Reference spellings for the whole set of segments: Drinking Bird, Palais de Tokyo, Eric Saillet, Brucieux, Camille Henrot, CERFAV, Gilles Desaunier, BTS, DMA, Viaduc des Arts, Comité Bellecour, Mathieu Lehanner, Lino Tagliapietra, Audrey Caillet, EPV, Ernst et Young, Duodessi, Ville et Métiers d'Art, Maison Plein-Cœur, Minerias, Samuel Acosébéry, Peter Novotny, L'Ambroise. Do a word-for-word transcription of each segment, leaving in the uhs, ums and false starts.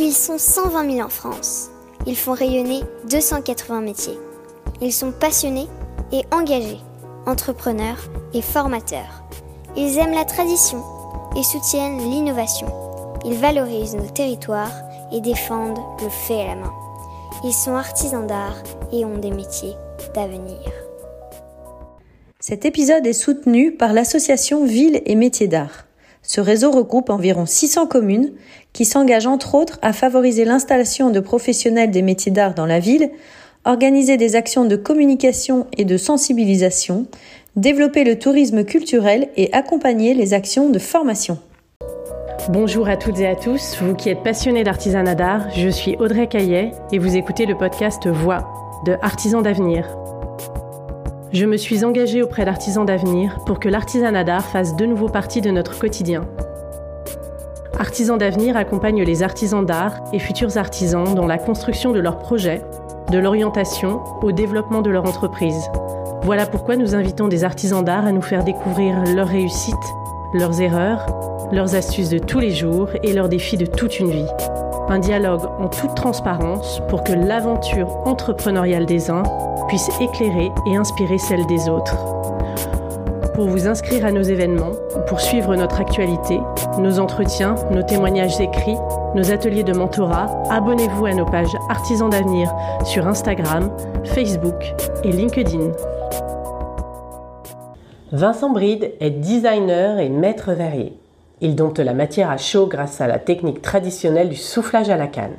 Ils sont cent vingt mille en France. Ils font rayonner deux cent quatre-vingts métiers. Ils sont passionnés et engagés, entrepreneurs et formateurs. Ils aiment la tradition et soutiennent l'innovation. Ils valorisent nos territoires et défendent le fait à la main. Ils sont artisans d'art et ont des métiers d'avenir. Cet épisode est soutenu par l'association Ville et Métiers d'Art. Ce réseau regroupe environ six cents communes qui s'engagent entre autres à favoriser l'installation de professionnels des métiers d'art dans la ville, organiser des actions de communication et de sensibilisation, développer le tourisme culturel et accompagner les actions de formation. Bonjour à toutes et à tous, vous qui êtes passionnés d'artisanat d'art, je suis Audrey Caillet et vous écoutez le podcast Voix de Artisans d'Avenir. Je me suis engagée auprès d'Artisans d'Avenir pour que l'artisanat d'art fasse de nouveau partie de notre quotidien. Artisans d'Avenir accompagne les artisans d'art et futurs artisans dans la construction de leurs projets, de l'orientation au développement de leur entreprise. Voilà pourquoi nous invitons des artisans d'art à nous faire découvrir leurs réussites, leurs erreurs, leurs astuces de tous les jours et leurs défis de toute une vie. Un dialogue en toute transparence pour que l'aventure entrepreneuriale des uns puisse éclairer et inspirer celle des autres. Pour vous inscrire à nos événements, pour suivre notre actualité, nos entretiens, nos témoignages écrits, nos ateliers de mentorat, abonnez-vous à nos pages Artisans d'Avenir sur Instagram, Facebook et LinkedIn. Vincent Bride est designer et maître verrier. Il dompte la matière à chaud grâce à la technique traditionnelle du soufflage à la canne.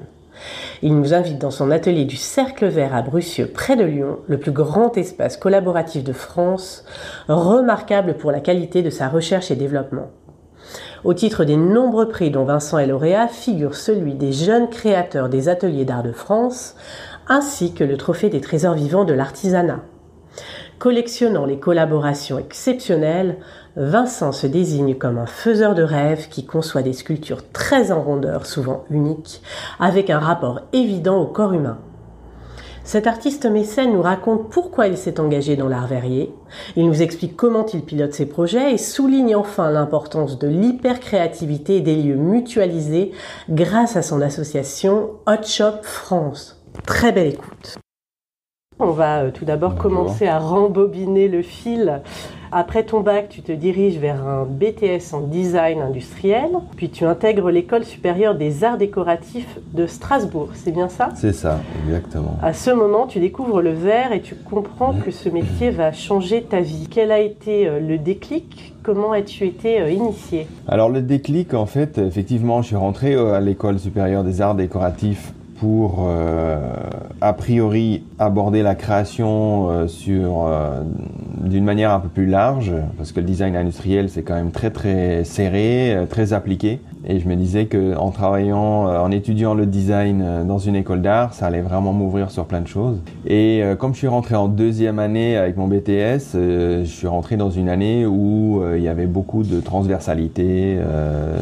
Il nous invite dans son atelier du Cercle Vert à Brucieux, près de Lyon, le plus grand espace collaboratif de France, remarquable pour la qualité de sa recherche et développement. Au titre des nombreux prix dont Vincent est lauréat, figure celui des jeunes créateurs des ateliers d'art de France, ainsi que le trophée des trésors vivants de l'artisanat. Collectionnant les collaborations exceptionnelles, Vincent se désigne comme un faiseur de rêves qui conçoit des sculptures très en rondeur, souvent uniques, avec un rapport évident au corps humain. Cet artiste mécène nous raconte pourquoi il s'est engagé dans l'art verrier, il nous explique comment il pilote ses projets et souligne enfin l'importance de l'hypercréativité et des lieux mutualisés grâce à son association Hot Shop France. Très belle écoute. On va tout d'abord commencer à rembobiner le fil. Après ton bac, tu te diriges vers un B T S en design industriel, puis tu intègres l'École supérieure des arts décoratifs de Strasbourg, c'est bien ça ? C'est ça, exactement. À ce moment, tu découvres le verre et tu comprends que ce métier va changer ta vie. Quel a été le déclic ? Comment as-tu été initié ? Alors le déclic, en fait, effectivement, je suis rentré à l'École supérieure des arts décoratifs pour euh, a priori aborder la création euh, sur euh, d'une manière un peu plus large, parce que le design industriel c'est quand même très très serré, euh, très appliqué, et je me disais que en travaillant, euh, en étudiant le design euh, dans une école d'art, ça allait vraiment m'ouvrir sur plein de choses. Et euh, comme je suis rentré en deuxième année avec mon B T S, euh, je suis rentré dans une année où euh, il y avait beaucoup de transversalité. Euh,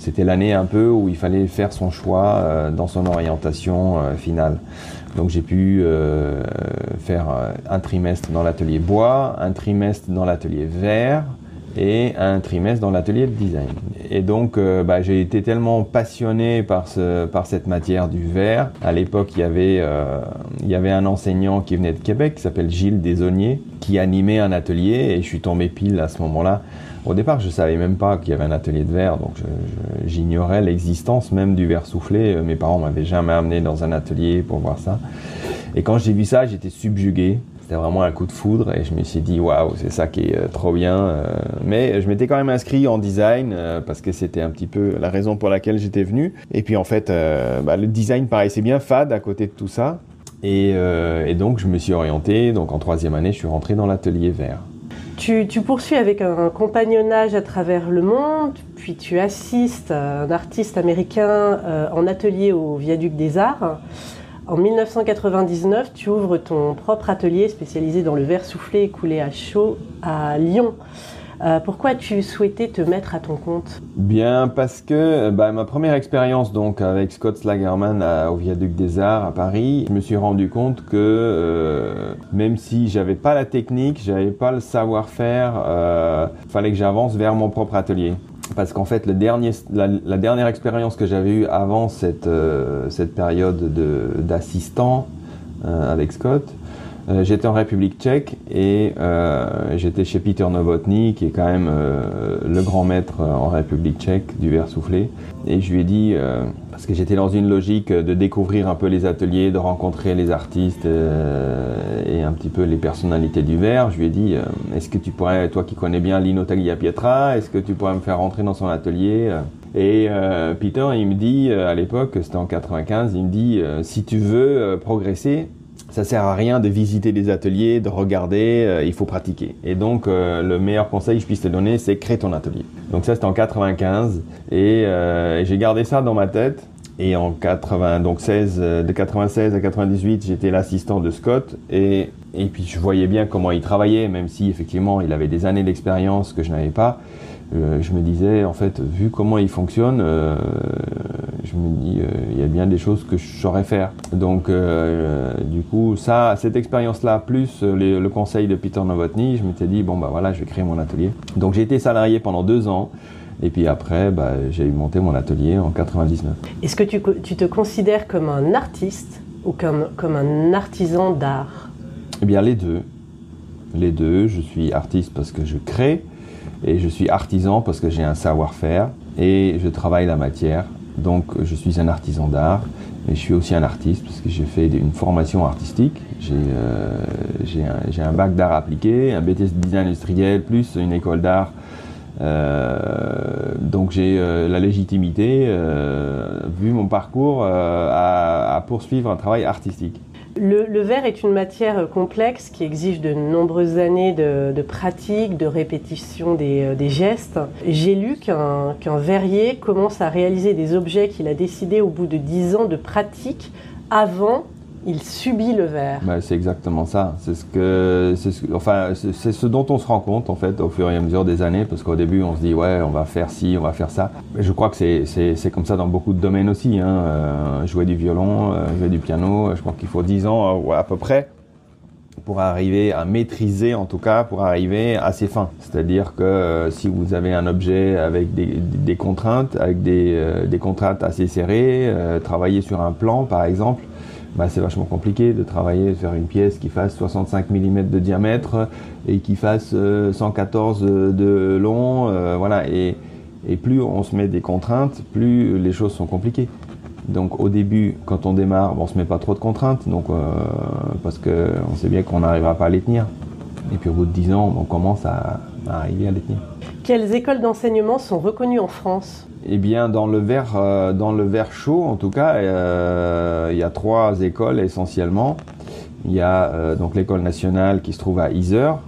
C'était l'année un peu où il fallait faire son choix euh, dans son orientation euh, finale. Donc j'ai pu euh, faire un trimestre dans l'atelier bois, un trimestre dans l'atelier verre et un trimestre dans l'atelier de design. Et donc euh, bah, j'ai été tellement passionné par, ce, par cette matière du verre. À l'époque, il y avait, euh, il y avait un enseignant qui venait de Québec, qui s'appelle Gilles Desaunier, qui animait un atelier et je suis tombé pile à ce moment-là. Au départ, je ne savais même pas qu'il y avait un atelier de verre, donc je, je, j'ignorais l'existence même du verre soufflé. Mes parents m'avaient jamais amené dans un atelier pour voir ça. Et quand j'ai vu ça, j'étais subjugué. C'était vraiment un coup de foudre et je me suis dit waouh, c'est ça qui est trop bien. Mais je m'étais quand même inscrit en design parce que c'était un petit peu la raison pour laquelle j'étais venu. Et puis en fait, bah, le design paraissait bien fade à côté de tout ça. Et, euh, et donc je me suis orienté. Donc en troisième année, je suis rentré dans l'atelier verre. Tu, tu poursuis avec un compagnonnage à travers le monde, puis tu assistes à un artiste américain euh, en atelier au Viaduc des Arts. En mille neuf cent quatre-vingt-dix-neuf, tu ouvres ton propre atelier spécialisé dans le verre soufflé et coulé à chaud à Lyon. Euh, pourquoi as-tu souhaité te mettre à ton compte ? Bien parce que bah, ma première expérience donc avec Scott Slagerman à, au Viaduc des Arts à Paris, je me suis rendu compte que euh, même si j'avais pas la technique, j'avais pas le savoir-faire, euh, fallait que j'avance vers mon propre atelier. parce qu'en fait, le dernier, la, la dernière expérience que j'avais eue avant cette, euh, cette période d'assistant euh, avec Scott, euh, j'étais en République tchèque et euh, j'étais chez Peter Novotny, qui est quand même euh, le grand maître en République tchèque du verre soufflé. Et je lui ai dit, euh, parce que j'étais dans une logique de découvrir un peu les ateliers, de rencontrer les artistes euh, et un petit peu les personnalités du verre, je lui ai dit euh, « Est-ce que tu pourrais, toi qui connais bien Lino Tagliapietra, est-ce que tu pourrais me faire rentrer dans son atelier ?» Et euh, Peter, il me dit, à l'époque, c'était en quatre-vingt-quinze, il me dit euh, « Si tu veux progresser, ça sert à rien de visiter les ateliers, de regarder, euh, il faut pratiquer. » Et donc, euh, le meilleur conseil que je puisse te donner, c'est créer ton atelier. Donc ça, c'était en quatre-vingt-quinze et, euh, et j'ai gardé ça dans ma tête. Et en quatre-vingt-seize, de quatre-vingt-seize à quatre-vingt-dix-huit, j'étais l'assistant de Scott et, et puis je voyais bien comment il travaillait, même si effectivement, il avait des années d'expérience que je n'avais pas. Euh, je me disais, en fait, vu comment il fonctionne, euh, je me dis, il euh, y a bien des choses que je saurais faire. Donc, euh, du coup, ça, cette expérience-là, plus les, le conseil de Peter Novotny, je m'étais dit, bon, bah voilà, je vais créer mon atelier. Donc, j'ai été salarié pendant deux ans. Et puis après, bah, j'ai monté mon atelier en quatre-vingt-dix-neuf. Est-ce que tu, tu te considères comme un artiste ou comme, comme un artisan d'art? Eh bien, les deux. Les deux. Je suis artiste parce que je crée. Et je suis artisan parce que j'ai un savoir-faire et je travaille la matière. Donc je suis un artisan d'art, mais je suis aussi un artiste parce que j'ai fait une formation artistique. J'ai euh, j'ai un, un bac d'art appliqué, un B T S design industriel, plus une école d'art. Euh, donc j'ai euh, la légitimité, euh, vu mon parcours, euh, à, à poursuivre un travail artistique. Le, le verre est une matière complexe qui exige de nombreuses années de, de pratique, de répétition des, des gestes. J'ai lu qu'un qu'un verrier commence à réaliser des objets qu'il a décidé au bout de dix ans de pratique. Avant, il subit le verre. Bah, c'est exactement ça. C'est ce que, c'est ce, enfin, c'est ce dont on se rend compte en fait au fur et à mesure des années, parce qu'au début on se dit ouais, on va faire ci, on va faire ça. Mais je crois que c'est, c'est, c'est comme ça dans beaucoup de domaines aussi. Hein. Euh, jouer du violon, euh, jouer du piano, je crois qu'il faut dix ans euh, à peu près pour arriver à maîtriser, en tout cas pour arriver à ses fins. C'est-à-dire que euh, si vous avez un objet avec des, des contraintes, avec des, euh, des contraintes assez serrées, euh, travailler sur un plan par exemple. Bah, c'est vachement compliqué de travailler, de faire une pièce qui fasse soixante-cinq millimètres de diamètre et qui fasse euh, cent quatorze de long. Euh, voilà. et, et plus on se met des contraintes, plus les choses sont compliquées. Donc au début, quand on démarre, bon, on ne se met pas trop de contraintes donc, euh, parce qu'on sait bien qu'on n'arrivera pas à les tenir. Et puis au bout de dix ans, on commence à, à arriver à les tenir. Quelles écoles d'enseignement sont reconnues en France ? Eh bien, dans le verre, euh, dans le verre chaud, en tout cas, euh, il y a trois écoles essentiellement. Il y a euh, donc l'école nationale qui se trouve à Isère,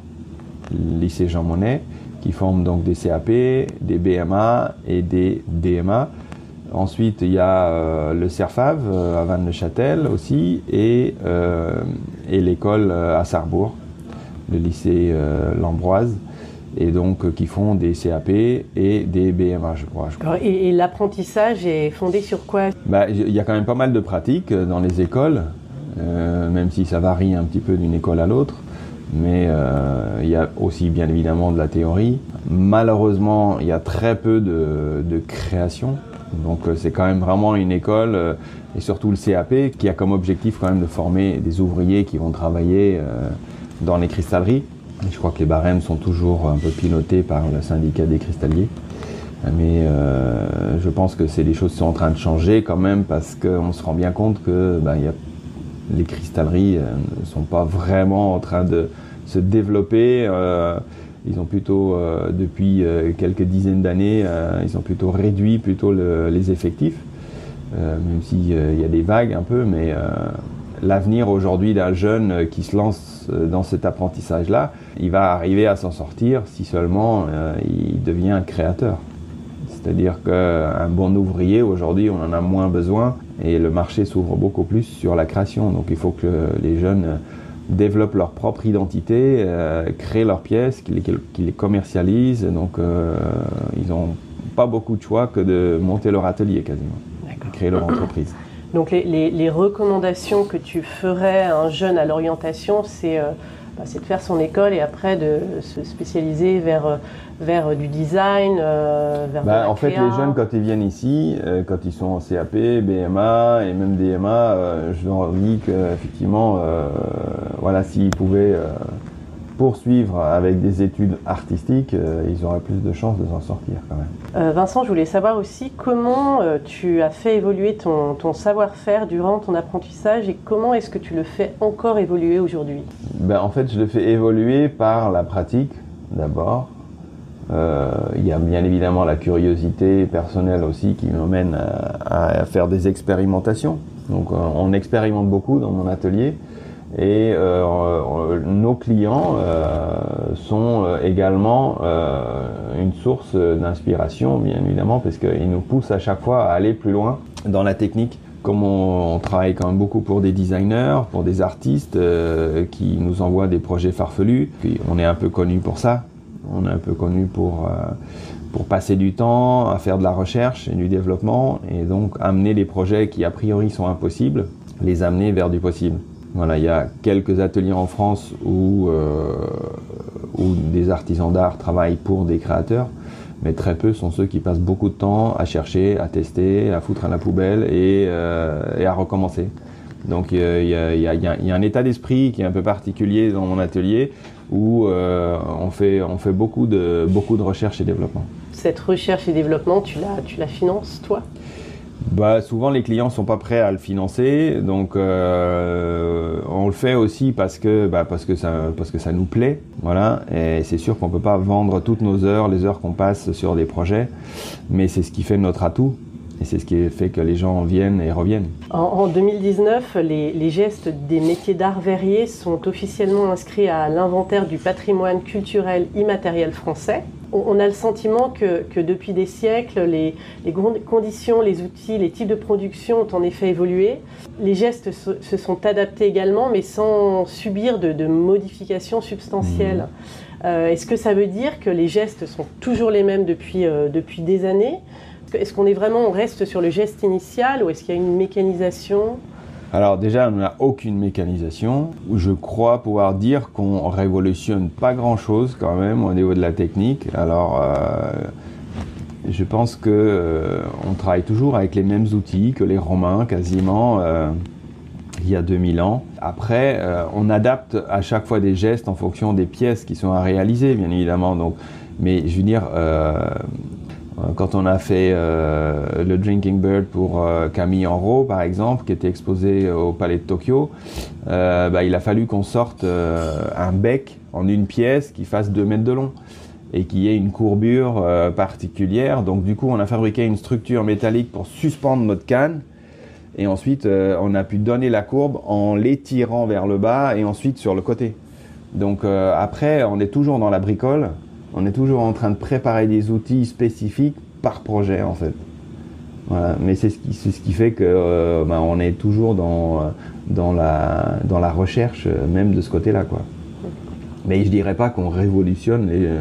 le lycée Jean Monnet, qui forme donc des C A P, des B M A et des D M A. Ensuite, il y a euh, le CERFAV euh, à Vannes-le-Châtel aussi et, euh, et l'école euh, à Sarrebourg, le lycée euh, L'Ambroise. Et donc euh, qui font des C A P et des B M A, je crois. Je crois. Et, et l'apprentissage est fondé sur quoi? Bah, il y a quand même pas mal de pratiques dans les écoles, euh, même si ça varie un petit peu d'une école à l'autre. Mais euh, il y a aussi bien évidemment de la théorie. Malheureusement, il y a très peu de, de création. Donc euh, c'est quand même vraiment une école, euh, et surtout le C A P, qui a comme objectif quand même de former des ouvriers qui vont travailler euh, dans les cristalleries. Je crois que les barèmes sont toujours un peu pilotés par le syndicat des cristalliers. Mais euh, je pense que c'est des choses qui sont en train de changer quand même parce qu'on se rend bien compte que ben, y a, les cristalleries euh, ne sont pas vraiment en train de se développer. Euh, ils ont plutôt, euh, depuis euh, quelques dizaines d'années, euh, ils ont plutôt réduit plutôt le, les effectifs. Euh, même s'il euh, y a des vagues un peu, mais... Euh, L'avenir aujourd'hui d'un jeune qui se lance dans cet apprentissage-là, il va arriver à s'en sortir si seulement euh, il devient un créateur. C'est-à-dire qu'un bon ouvrier, aujourd'hui, on en a moins besoin et le marché s'ouvre beaucoup plus sur la création. Donc il faut que les jeunes développent leur propre identité, euh, créent leurs pièces, qu'ils qu'ils les commercialisent. Donc euh, ils n'ont pas beaucoup de choix que de monter leur atelier quasiment, créer leur entreprise. Donc les, les, les recommandations que tu ferais à un jeune à l'orientation, c'est euh, c'est de faire son école et après de se spécialiser vers, vers du design, euh, vers bah, de la En créa. Fait, les jeunes, quand ils viennent ici, euh, quand ils sont en C A P, B M A et même D M A, euh, je leur dis qu'effectivement, euh, voilà, s'ils pouvaient euh, poursuivre avec des études artistiques, euh, ils auraient plus de chances de s'en sortir quand même. Euh, Vincent, je voulais savoir aussi comment euh, tu as fait évoluer ton, ton savoir-faire durant ton apprentissage et comment est-ce que tu le fais encore évoluer aujourd'hui? Ben, en fait, je le fais évoluer par la pratique d'abord. Euh, il y a bien évidemment la curiosité personnelle aussi qui me mène à, à faire des expérimentations. Donc on expérimente beaucoup dans mon atelier. Et euh, nos clients euh, sont également euh, une source d'inspiration, bien évidemment, parce qu'ils nous poussent à chaque fois à aller plus loin dans la technique. Comme on, on travaille quand même beaucoup pour des designers, pour des artistes euh, qui nous envoient des projets farfelus, puis on est un peu connu pour ça. On est un peu connu pour, euh, pour passer du temps à faire de la recherche et du développement, et donc amener des projets qui a priori sont impossibles, les amener vers du possible. Voilà, il y a quelques ateliers en France où, euh, où des artisans d'art travaillent pour des créateurs, mais très peu sont ceux qui passent beaucoup de temps à chercher, à tester, à foutre à la poubelle et, euh, et à recommencer. Donc il euh, y, a, y, a, y, a, y a un état d'esprit qui est un peu particulier dans mon atelier où euh, on fait, on fait beaucoup, de, beaucoup de recherche et développement. Cette recherche et développement, tu la, tu la finances toi ? Bah, souvent les clients ne sont pas prêts à le financer, donc euh, on le fait aussi parce que, bah, parce que, ça, parce que ça nous plaît, voilà. Et c'est sûr qu'on ne peut pas vendre toutes nos heures, les heures qu'on passe sur des projets, mais c'est ce qui fait notre atout. Et c'est ce qui fait que les gens viennent et reviennent. En deux mille dix-neuf, les, les gestes des métiers d'art verrier sont officiellement inscrits à l'inventaire du patrimoine culturel immatériel français. On, on a le sentiment que, que depuis des siècles, les, les conditions, les outils, les types de production ont en effet évolué. Les gestes se, se sont adaptés également, mais sans subir de, de modifications substantielles. Mmh. Euh, est-ce que ça veut dire que les gestes sont toujours les mêmes depuis, euh, depuis des années ? Est-ce qu'on est vraiment, on reste sur le geste initial ou est-ce qu'il y a une mécanisation? Alors déjà, on n'a aucune mécanisation. Je crois pouvoir dire qu'on ne révolutionne pas grand-chose quand même au niveau de la technique. Alors, euh, je pense qu'on euh, travaille toujours avec les mêmes outils que les Romains quasiment euh, il y a deux mille ans. Après, euh, on adapte à chaque fois des gestes en fonction des pièces qui sont à réaliser, bien évidemment. Donc, mais je veux dire... Euh, Quand on a fait euh, le Drinking Bird pour euh, Camille Henrot, par exemple, qui était exposé au Palais de Tokyo, euh, bah, il a fallu qu'on sorte euh, un bec en une pièce qui fasse deux mètres de long et qui ait une courbure euh, particulière. Donc du coup, on a fabriqué une structure métallique pour suspendre notre canne et ensuite, euh, on a pu donner la courbe en l'étirant vers le bas et ensuite sur le côté. Donc euh, après, on est toujours dans la bricole. On est toujours en train de préparer des outils spécifiques par projet, en fait. Voilà. Mais c'est ce qui, c'est ce qui fait que euh, bah, on est toujours dans, dans, la, dans la recherche, même de ce côté-là, quoi. Mais je ne dirais pas qu'on révolutionne les, euh,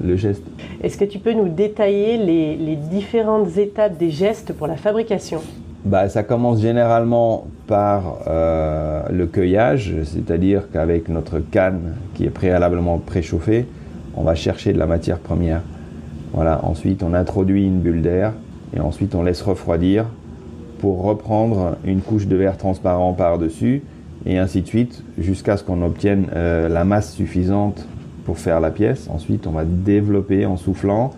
le geste. Est-ce que tu peux nous détailler les, les différentes étapes des gestes pour la fabrication ? Bah, ça commence généralement par euh, le cueillage, c'est-à-dire qu'avec notre canne qui est préalablement préchauffée, on va chercher de la matière première. Voilà. Ensuite, on introduit une bulle d'air et ensuite on laisse refroidir pour reprendre une couche de verre transparent par-dessus et ainsi de suite jusqu'à ce qu'on obtienne euh, la masse suffisante pour faire la pièce. Ensuite, on va développer en soufflant.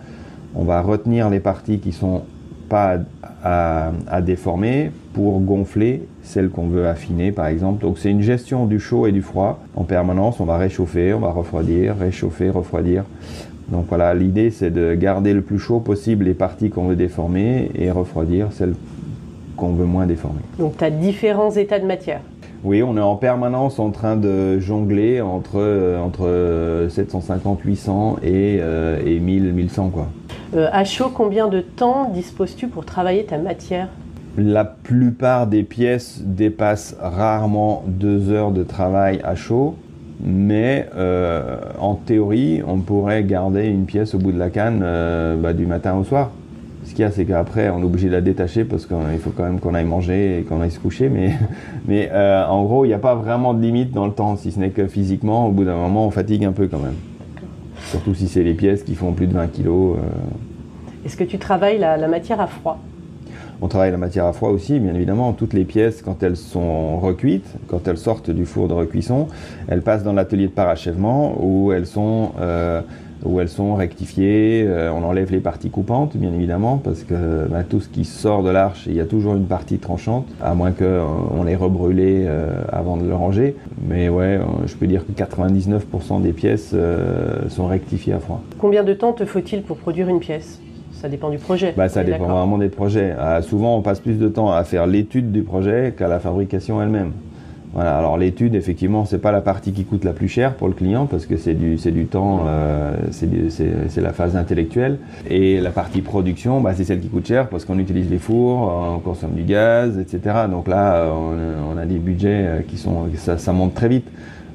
On va retenir les parties qui ne sont pas à, à, à déformer pour gonfler celles qu'on veut affiner, par exemple. Donc c'est une gestion du chaud et du froid en permanence. On va réchauffer, on va refroidir, réchauffer, refroidir. Donc voilà, l'idée c'est de garder le plus chaud possible les parties qu'on veut déformer et refroidir celles qu'on veut moins déformer. Donc tu as différents états de matière. Oui, on est en permanence en train de jongler entre, entre sept cent cinquante, huit cents et, euh, et mille, mille cent quoi. Euh, à chaud, combien de temps disposes-tu pour travailler ta matière ? La plupart des pièces dépassent rarement deux heures de travail à chaud, mais euh, en théorie, on pourrait garder une pièce au bout de la canne euh, bah, du matin au soir. Ce qu'il y a, c'est qu'après, on est obligé de la détacher parce qu'il faut quand même qu'on aille manger et qu'on aille se coucher. Mais, mais euh, en gros, il n'y a pas vraiment de limite dans le temps, si ce n'est que physiquement, au bout d'un moment, on fatigue un peu quand même. Surtout si c'est les pièces qui font plus de vingt kilos. Euh... Est-ce que tu travailles la, la matière à froid ? On travaille la matière à froid aussi, bien évidemment. Toutes les pièces, quand elles sont recuites, quand elles sortent du four de recuisson, elles passent dans l'atelier de parachèvement où elles sont... Euh, où elles sont rectifiées, euh, on enlève les parties coupantes, bien évidemment, parce que bah, tout ce qui sort de l'arche, il y a toujours une partie tranchante, à moins qu'on euh, l'ait rebrûlé euh, avant de le ranger. Mais ouais, je peux dire que quatre-vingt-dix-neuf pour cent des pièces euh, sont rectifiées à froid. Combien de temps te faut-il pour produire une pièce ? Ça dépend du projet. Bah, ça dépend vraiment des projets. Ah, souvent, on passe plus de temps à faire l'étude du projet qu'à la fabrication elle-même. Voilà, alors l'étude, effectivement, c'est pas la partie qui coûte la plus chère pour le client parce que c'est du, c'est du temps, euh, c'est, du, c'est, c'est la phase intellectuelle. Et la partie production, bah, c'est celle qui coûte cher parce qu'on utilise les fours, on consomme du gaz, et cetera. Donc là, on, on a des budgets qui sont, ça, ça monte très vite.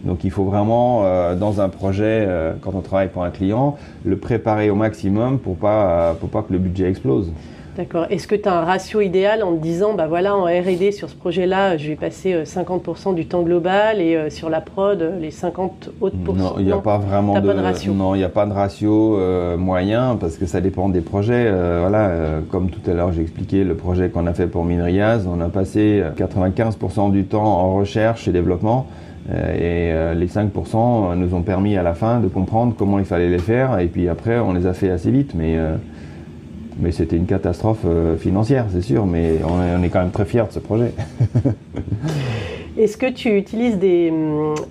Donc il faut vraiment, euh, dans un projet, euh, quand on travaille pour un client, le préparer au maximum pour pas, pour pas que le budget explose. D'accord. Est-ce que tu as un ratio idéal en te disant, bah voilà, en R et D sur ce projet-là, je vais passer cinquante pour cent du temps global et sur la prod, les cinquante autres pourcents? Non, il n'y a pas vraiment de, pas de ratio. Non, il n'y a pas de ratio euh, moyen parce que ça dépend des projets. Euh, voilà, euh, comme tout à l'heure, j'ai expliqué le projet qu'on a fait pour Minerias, on a passé quatre-vingt-quinze pour cent du temps en recherche et développement. Et les cinq pour cent nous ont permis à la fin de comprendre comment il fallait les faire. Et puis après, on les a fait assez vite. Mais, euh, mais c'était une catastrophe financière, c'est sûr. Mais on est quand même très fiers de ce projet. Est-ce que tu utilises des,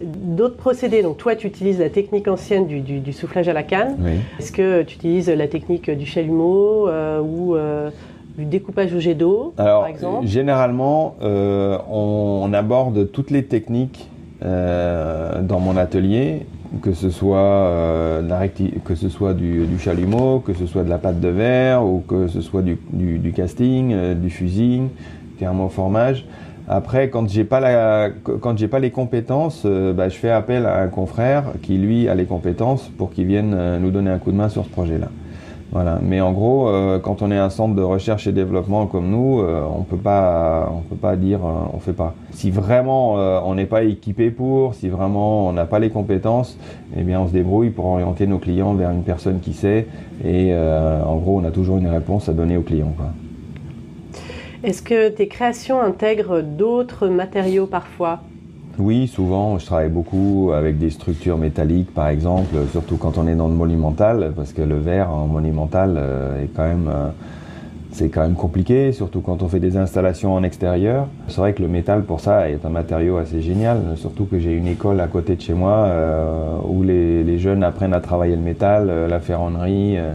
d'autres procédés? Donc toi, tu utilises la technique ancienne du, du, du soufflage à la canne. Oui. Est-ce que tu utilises la technique du chalumeau euh, ou... Euh, du découpage au jet d'eau, alors, par exemple? Généralement, euh, on, on aborde toutes les techniques euh, dans mon atelier, que ce soit, euh, la recti- que ce soit du, du chalumeau, que ce soit de la pâte de verre, ou que ce soit du, du, du casting, euh, du fusing, thermoformage. Après, quand j'ai pas la, quand j'ai pas les compétences, euh, bah, je fais appel à un confrère qui, lui, a les compétences pour qu'il vienne euh, nous donner un coup de main sur ce projet-là. Voilà. Mais en gros, euh, quand on est un centre de recherche et développement comme nous, euh, on peut pas, on peut pas dire euh, on fait pas. Si vraiment euh, on n'est pas équipé pour, si vraiment on n'a pas les compétences, eh bien on se débrouille pour orienter nos clients vers une personne qui sait. Et euh, en gros, on a toujours une réponse à donner aux clients, quoi. Est-ce que tes créations intègrent d'autres matériaux parfois ? Oui, souvent, je travaille beaucoup avec des structures métalliques, par exemple, surtout quand on est dans le monumental, parce que le verre en monumental euh, est quand même, euh, c'est quand même compliqué, surtout quand on fait des installations en extérieur. C'est vrai que le métal, pour ça, est un matériau assez génial, surtout que j'ai une école à côté de chez moi euh, où les, les jeunes apprennent à travailler le métal, euh, la ferronnerie. Euh,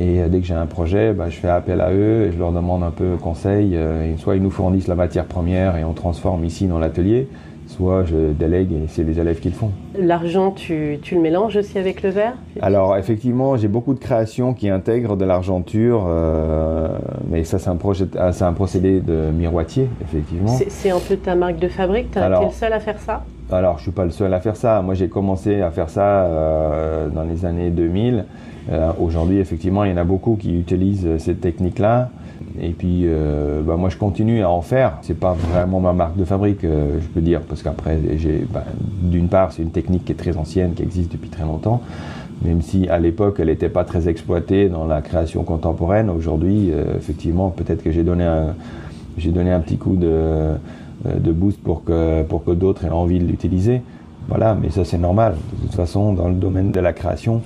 Et dès que j'ai un projet, bah, je fais appel à eux et je leur demande un peu conseil. Euh, et soit ils nous fournissent la matière première et on transforme ici dans l'atelier, soit je délègue et c'est les élèves qui le font. L'argent, tu, tu le mélanges aussi avec le verre ? Alors effectivement, j'ai beaucoup de créations qui intègrent de l'argenture, euh, mais ça c'est un, projet, c'est un procédé de miroitier, effectivement. C'est, c'est un peu ta marque de fabrique, t'es le seul à faire ça ? Alors je ne suis pas le seul à faire ça, moi j'ai commencé à faire ça euh, dans les années deux mille. Euh, aujourd'hui effectivement il y en a beaucoup qui utilisent cette technique là et puis euh, bah, moi je continue à en faire. C'est pas vraiment ma marque de fabrique, euh, je peux dire, parce qu'après j'ai, bah, d'une part c'est une technique qui est très ancienne, qui existe depuis très longtemps, même si à l'époque elle n'était pas très exploitée dans la création contemporaine. Aujourd'hui euh, effectivement peut-être que j'ai donné un, j'ai donné un petit coup de, de boost pour que, pour que d'autres aient envie de l'utiliser, voilà, mais ça c'est normal. De toute façon dans le domaine de la création,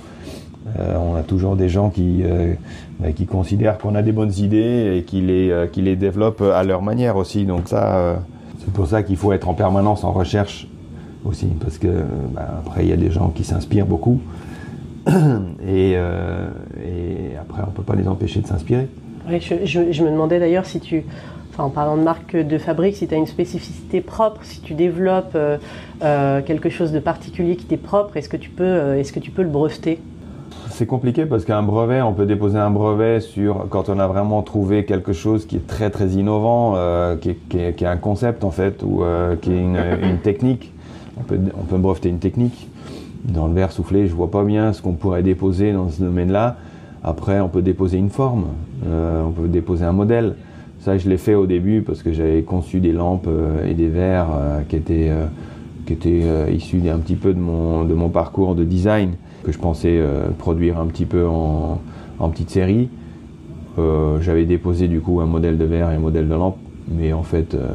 Euh, on a toujours des gens qui, euh, qui considèrent qu'on a des bonnes idées et qui les, euh, qui les développent à leur manière aussi. Donc ça, euh, c'est pour ça qu'il faut être en permanence en recherche aussi, parce que bah, après il y a des gens qui s'inspirent beaucoup et, euh, et après on peut pas les empêcher de s'inspirer. Ouais, je, je, je me demandais d'ailleurs si tu, enfin, en parlant de marque de fabrique, si tu as une spécificité propre, si tu développes euh, euh, quelque chose de particulier qui t'est propre, est-ce que tu peux, euh, est-ce que tu peux le breveter ? C'est compliqué parce qu'un brevet, on peut déposer un brevet sur quand on a vraiment trouvé quelque chose qui est très très innovant, euh, qui, est, qui, est, qui est un concept en fait, ou euh, qui est une, une technique. On peut, on peut breveter une technique. Dans le verre soufflé, je vois pas bien ce qu'on pourrait déposer dans ce domaine-là. Après, on peut déposer une forme, euh, on peut déposer un modèle. Ça, je l'ai fait au début parce que j'avais conçu des lampes euh, et des verres euh, qui étaient, euh, qui étaient euh, issus un petit peu de mon, de mon parcours de design, que je pensais euh, produire un petit peu en, en petite série. Euh, j'avais déposé du coup un modèle de verre et un modèle de lampe, mais en fait, euh,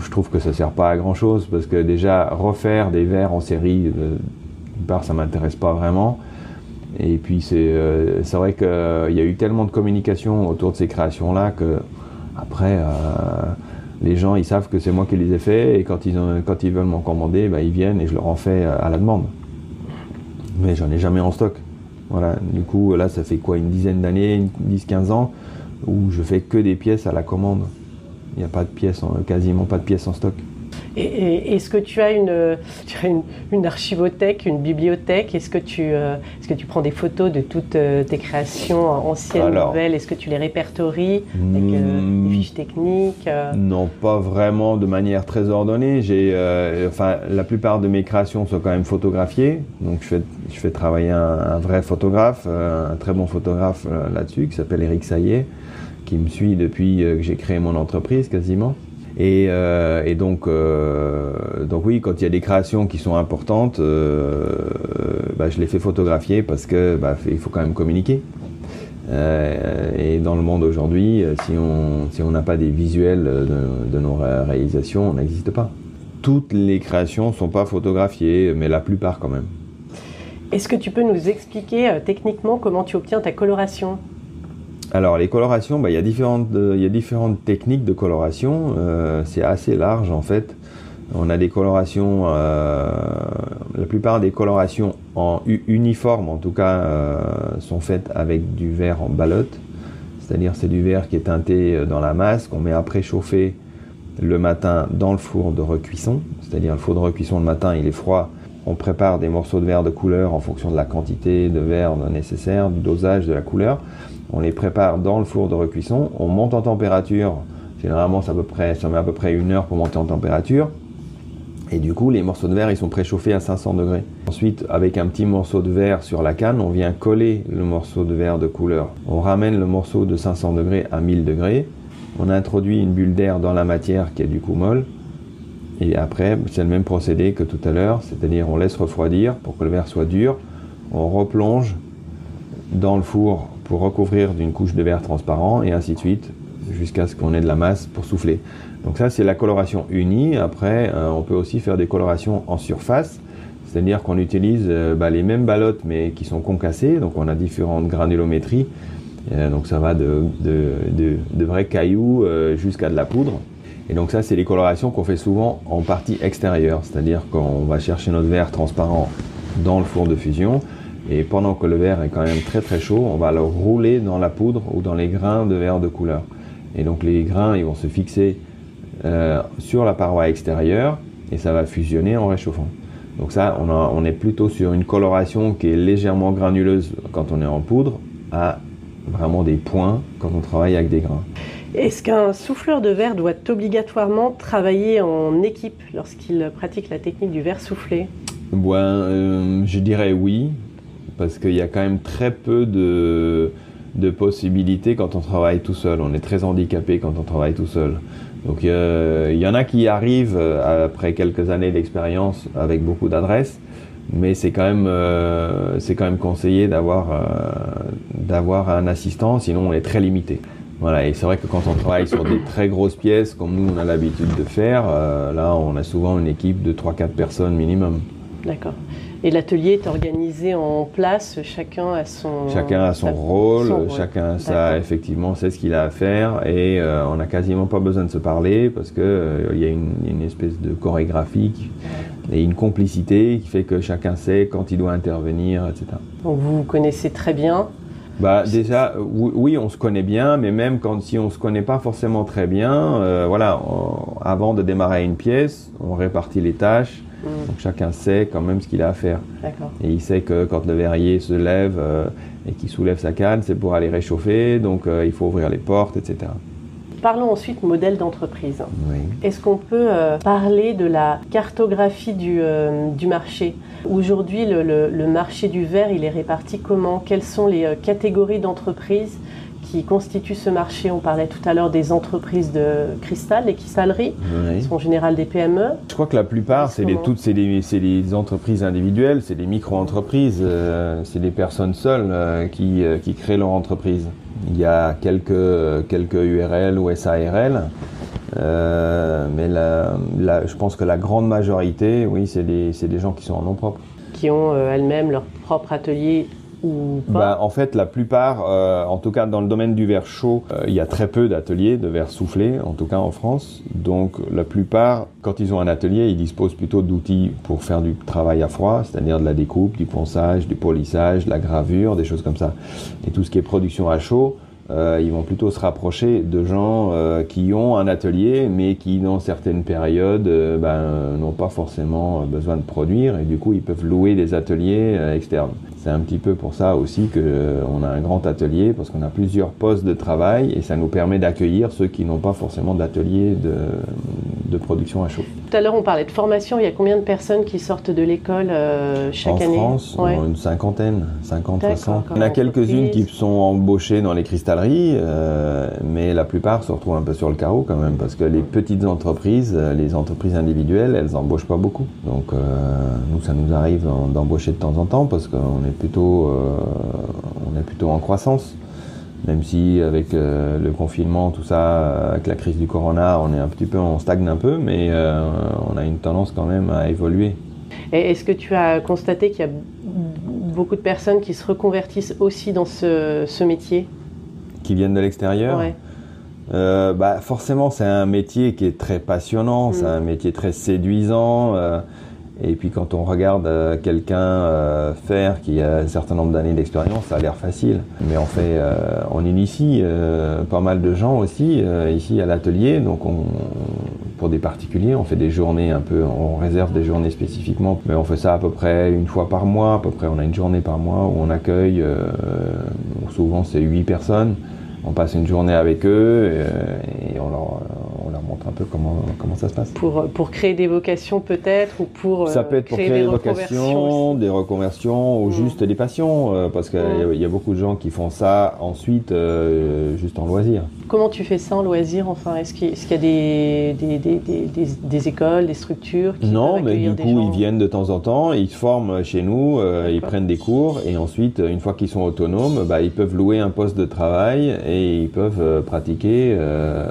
je trouve que ça ne sert pas à grand chose parce que déjà, refaire des verres en série, euh, d'une part, ça ne m'intéresse pas vraiment. Et puis, c'est euh, vrai qu'il euh, y a eu tellement de communication autour de ces créations-là que après, euh, les gens, ils savent que c'est moi qui les ai faits et quand ils, ont, quand ils veulent m'en commander, bah, ils viennent et je leur en fais à la demande. Mais j'en ai jamais en stock. Voilà. Du coup, là, ça fait quoi, une dizaine d'années, dix quinze ans, où je fais que des pièces à la commande. Il n'y a pas de pièces, en, quasiment pas de pièces en stock. Et, et, est-ce que tu as une, tu as une, une archivothèque, une bibliothèque? Est-ce que, euh, est-ce que tu prends des photos de toutes euh, tes créations anciennes, Alors, nouvelles? Est-ce que tu les répertories avec euh, des fiches techniques euh... Non, pas vraiment de manière très ordonnée. J'ai, euh, enfin, la plupart de mes créations sont quand même photographiées. Donc je fais, je fais travailler un, un vrai photographe, euh, un très bon photographe euh, là-dessus, qui s'appelle Eric Saillet, qui me suit depuis euh, que j'ai créé mon entreprise quasiment. Et, euh, et donc, euh, donc oui, quand il y a des créations qui sont importantes, euh, bah, je les fais photographier parce que bah, il faut quand même communiquer. Euh, et dans le monde aujourd'hui, si on si on n'a pas des visuels de, de nos réalisations, on n'existe pas. Toutes les créations ne sont pas photographiées, mais la plupart quand même. Est-ce que tu peux nous expliquer euh, techniquement comment tu obtiens ta coloration ? Alors les colorations, bah, y a différentes, y a différentes techniques de coloration, euh, c'est assez large en fait. On a des colorations, euh, la plupart des colorations en uniforme en tout cas euh, sont faites avec du verre en ballotte. C'est-à-dire c'est du verre qui est teinté dans la masse, qu'on met à préchauffer le matin dans le four de recuisson. C'est-à-dire le four de recuisson le matin il est froid. On prépare des morceaux de verre de couleur en fonction de la quantité de verre nécessaire, du dosage, de la couleur. On les prépare dans le four de recuisson, on monte en température, généralement ça, à peu près, ça met à peu près une heure pour monter en température, et du coup les morceaux de verre ils sont préchauffés à cinq cents degrés. Ensuite avec un petit morceau de verre sur la canne, on vient coller le morceau de verre de couleur. On ramène le morceau de cinq cents degrés à mille degrés, on introduit une bulle d'air dans la matière qui est du coup molle, et après c'est le même procédé que tout à l'heure, c'est-à-dire on laisse refroidir pour que le verre soit dur, on replonge dans le four pour recouvrir d'une couche de verre transparent et ainsi de suite jusqu'à ce qu'on ait de la masse pour souffler. Donc ça c'est la coloration unie. Après euh, on peut aussi faire des colorations en surface, c'est-à-dire qu'on utilise euh, bah, les mêmes ballottes mais qui sont concassées, donc on a différentes granulométries, euh, donc ça va de, de, de, de vrais cailloux euh, jusqu'à de la poudre. Et donc ça c'est les colorations qu'on fait souvent en partie extérieure, c'est-à-dire qu'on va chercher notre verre transparent dans le four de fusion. Et pendant que le verre est quand même très très chaud, on va le rouler dans la poudre ou dans les grains de verre de couleur. Et donc les grains, ils vont se fixer euh, sur la paroi extérieure et ça va fusionner en réchauffant. Donc ça, on, a, on est plutôt sur une coloration qui est légèrement granuleuse quand on est en poudre, à vraiment des points quand on travaille avec des grains. Est-ce qu'un souffleur de verre doit obligatoirement travailler en équipe lorsqu'il pratique la technique du verre soufflé ? Ouais, euh, je dirais oui. Parce qu'il y a quand même très peu de, de possibilités quand on travaille tout seul. On est très handicapé quand on travaille tout seul. Donc euh, il y en a qui arrivent après quelques années d'expérience avec beaucoup d'adresse, mais c'est quand même, euh, c'est quand même conseillé d'avoir, euh, d'avoir un assistant, sinon on est très limité. Voilà, et c'est vrai que quand on travaille sur des très grosses pièces, comme nous on a l'habitude de faire, euh, là on a souvent une équipe de trois quatre personnes minimum. D'accord. Et l'atelier est organisé en place, chacun a son... Chacun a son, sa, rôle, son rôle, chacun ça, effectivement sait ce qu'il a à faire et euh, on n'a quasiment pas besoin de se parler parce qu'il euh, y a une, une espèce de chorégraphie et une complicité qui fait que chacun sait quand il doit intervenir, et cetera. Donc vous vous connaissez très bien? Bah, déjà, oui, on se connaît bien, mais même quand, si on ne se connaît pas forcément très bien, euh, voilà, on, avant de démarrer une pièce, on répartit les tâches. Donc chacun sait quand même ce qu'il a à faire. Et il sait que quand le verrier se lève euh, et qu'il soulève sa canne, c'est pour aller réchauffer, donc euh, il faut ouvrir les portes, et cetera. Parlons ensuite modèle d'entreprise. Oui. Est-ce qu'on peut euh, parler de la cartographie du, euh, du marché? Aujourd'hui, le, le, le marché du verre, il est réparti comment? Quelles sont les euh, catégories d'entreprises qui constituent ce marché? On parlait tout à l'heure des entreprises de cristal, des cristaleries, oui. qui sont en général des P M E. Je crois que la plupart, c'est les, toutes, c'est les, c'est les entreprises individuelles, c'est les micro-entreprises, euh, c'est des personnes seules euh, qui, euh, qui créent leur entreprise. Il y a quelques, quelques U R L ou S A R L, euh, mais la, la, je pense que la grande majorité, oui, c'est des, c'est des gens qui sont en nom propre. Qui ont euh, elles-mêmes leur propre atelier ou pas? Ben, en fait, la plupart, euh, en tout cas dans le domaine du verre chaud, euh, il y a très peu d'ateliers de verre soufflé, en tout cas en France. Donc la plupart, quand ils ont un atelier, ils disposent plutôt d'outils pour faire du travail à froid, c'est-à-dire de la découpe, du ponçage, du polissage, de la gravure, des choses comme ça. Et tout ce qui est production à chaud, euh, ils vont plutôt se rapprocher de gens euh, qui ont un atelier, mais qui, dans certaines périodes, euh, ben, n'ont pas forcément besoin de produire, et du coup, ils peuvent louer des ateliers euh, externes. C'est un petit peu pour ça aussi qu'on euh, a un grand atelier, parce qu'on a plusieurs postes de travail et ça nous permet d'accueillir ceux qui n'ont pas forcément d'atelier de, de production à chaud. Tout à l'heure, on parlait de formation. Il y a combien de personnes qui sortent de l'école euh, chaque en année? En France, ouais. Une cinquantaine, cinquante, soixante. On a quelques-unes qui sont embauchées dans les cristalleries, euh, mais la plupart se retrouvent un peu sur le carreau quand même, parce que les petites entreprises, les entreprises individuelles, elles n'embauchent pas beaucoup. Donc, euh, nous, ça nous arrive d'embaucher de temps en temps, parce qu'on est plutôt euh, on est plutôt en croissance, même si avec euh, le confinement, tout ça, avec la crise du corona, on est un petit peu, on stagne un peu, mais euh, on a une tendance quand même à évoluer. Et est-ce que tu as constaté qu'il y a beaucoup de personnes qui se reconvertissent aussi dans ce, ce métier, qui viennent de l'extérieur? Ouais. euh, bah forcément, c'est un métier qui est très passionnant, mmh. c'est un métier très séduisant. Euh, Et puis quand on regarde euh, quelqu'un euh, faire qui a un certain nombre d'années d'expérience, ça a l'air facile. Mais on fait, euh, on initie euh, pas mal de gens aussi euh, ici à l'atelier. Donc on, pour des particuliers, on fait des journées un peu, on réserve des journées spécifiquement. Mais on fait ça à peu près une fois par mois. À peu près, on a une journée par mois où on accueille. Euh, souvent, c'est huit personnes. On passe une journée avec eux euh, et on leur montre un peu comment, comment ça se passe. Pour, pour créer des vocations peut-être, ou pour Ça peut être pour créer, créer des, des vocations, des reconversions, ou mmh. juste des passions, euh, parce qu'il mmh. y, y a beaucoup de gens qui font ça ensuite euh, juste en loisir. Comment tu fais ça en loisir, enfin? Est-ce qu'il, est-ce qu'il y a des, des, des, des, des, des écoles, des structures qui Non, mais du coup, gens... ils viennent de temps en temps, ils se forment chez nous, euh, ils prennent des cours, et ensuite, une fois qu'ils sont autonomes, bah, ils peuvent louer un poste de travail, et ils peuvent euh, pratiquer euh,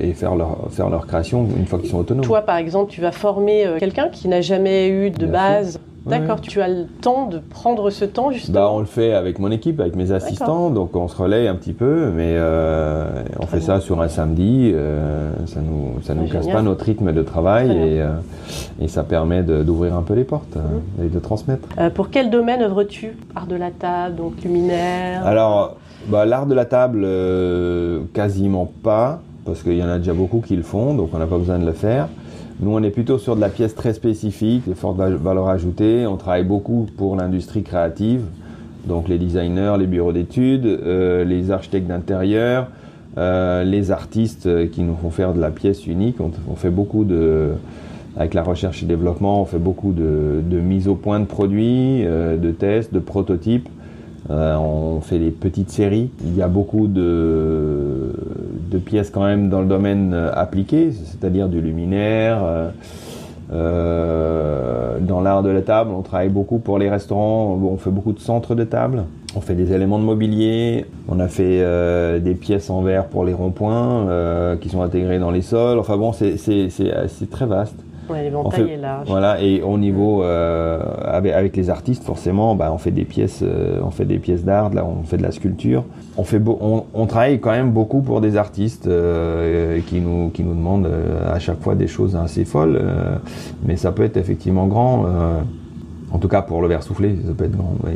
et faire leur faire leur création une fois qu'ils sont autonomes. Toi, par exemple, tu vas former euh, quelqu'un qui n'a jamais eu de Bien base. Sûr. D'accord, oui. Tu as le temps de prendre ce temps, justement? Bah, on le fait avec mon équipe, avec mes assistants, donc on se relaie un petit peu, mais euh, on Très fait bien. Ça sur un samedi, euh, ça ne nous, ça nous casse pas notre rythme de travail et, euh, et ça permet de, d'ouvrir un peu les portes mmh. euh, et de transmettre. Euh, pour quel domaine œuvres-tu? Art de la table, donc luminaire? Alors, bah, l'art de la table, euh, quasiment pas. Parce qu'il y en a déjà beaucoup qui le font, donc on n'a pas besoin de le faire. Nous, on est plutôt sur de la pièce très spécifique, de forte valeur ajoutée. On travaille beaucoup pour l'industrie créative, donc les designers, les bureaux d'études, euh, les architectes d'intérieur, euh, les artistes qui nous font faire de la pièce unique. On, on fait beaucoup de... Avec la recherche et développement, on fait beaucoup de, de mise au point de produits, euh, de tests, de prototypes. Euh, on fait des petites séries. Il y a beaucoup de, de pièces quand même dans le domaine appliqué, c'est-à-dire du luminaire. Euh, euh, dans l'art de la table, on travaille beaucoup pour les restaurants. On fait beaucoup de centres de table. On fait des éléments de mobilier. On a fait euh, des pièces en verre pour les ronds-points euh, qui sont intégrées dans les sols. Enfin bon, c'est, c'est, c'est, c'est très vaste. Ouais, l'éventail est large. Voilà, et au niveau euh, avec, avec les artistes, forcément, bah, on fait des pièces, euh, on fait des pièces d'art, là, on fait de la sculpture. On fait, be- on, on travaille quand même beaucoup pour des artistes euh, qui nous, qui nous demandent euh, à chaque fois des choses assez folles, euh, mais ça peut être effectivement grand. Euh, en tout cas, pour le verre soufflé, ça peut être grand. Oui.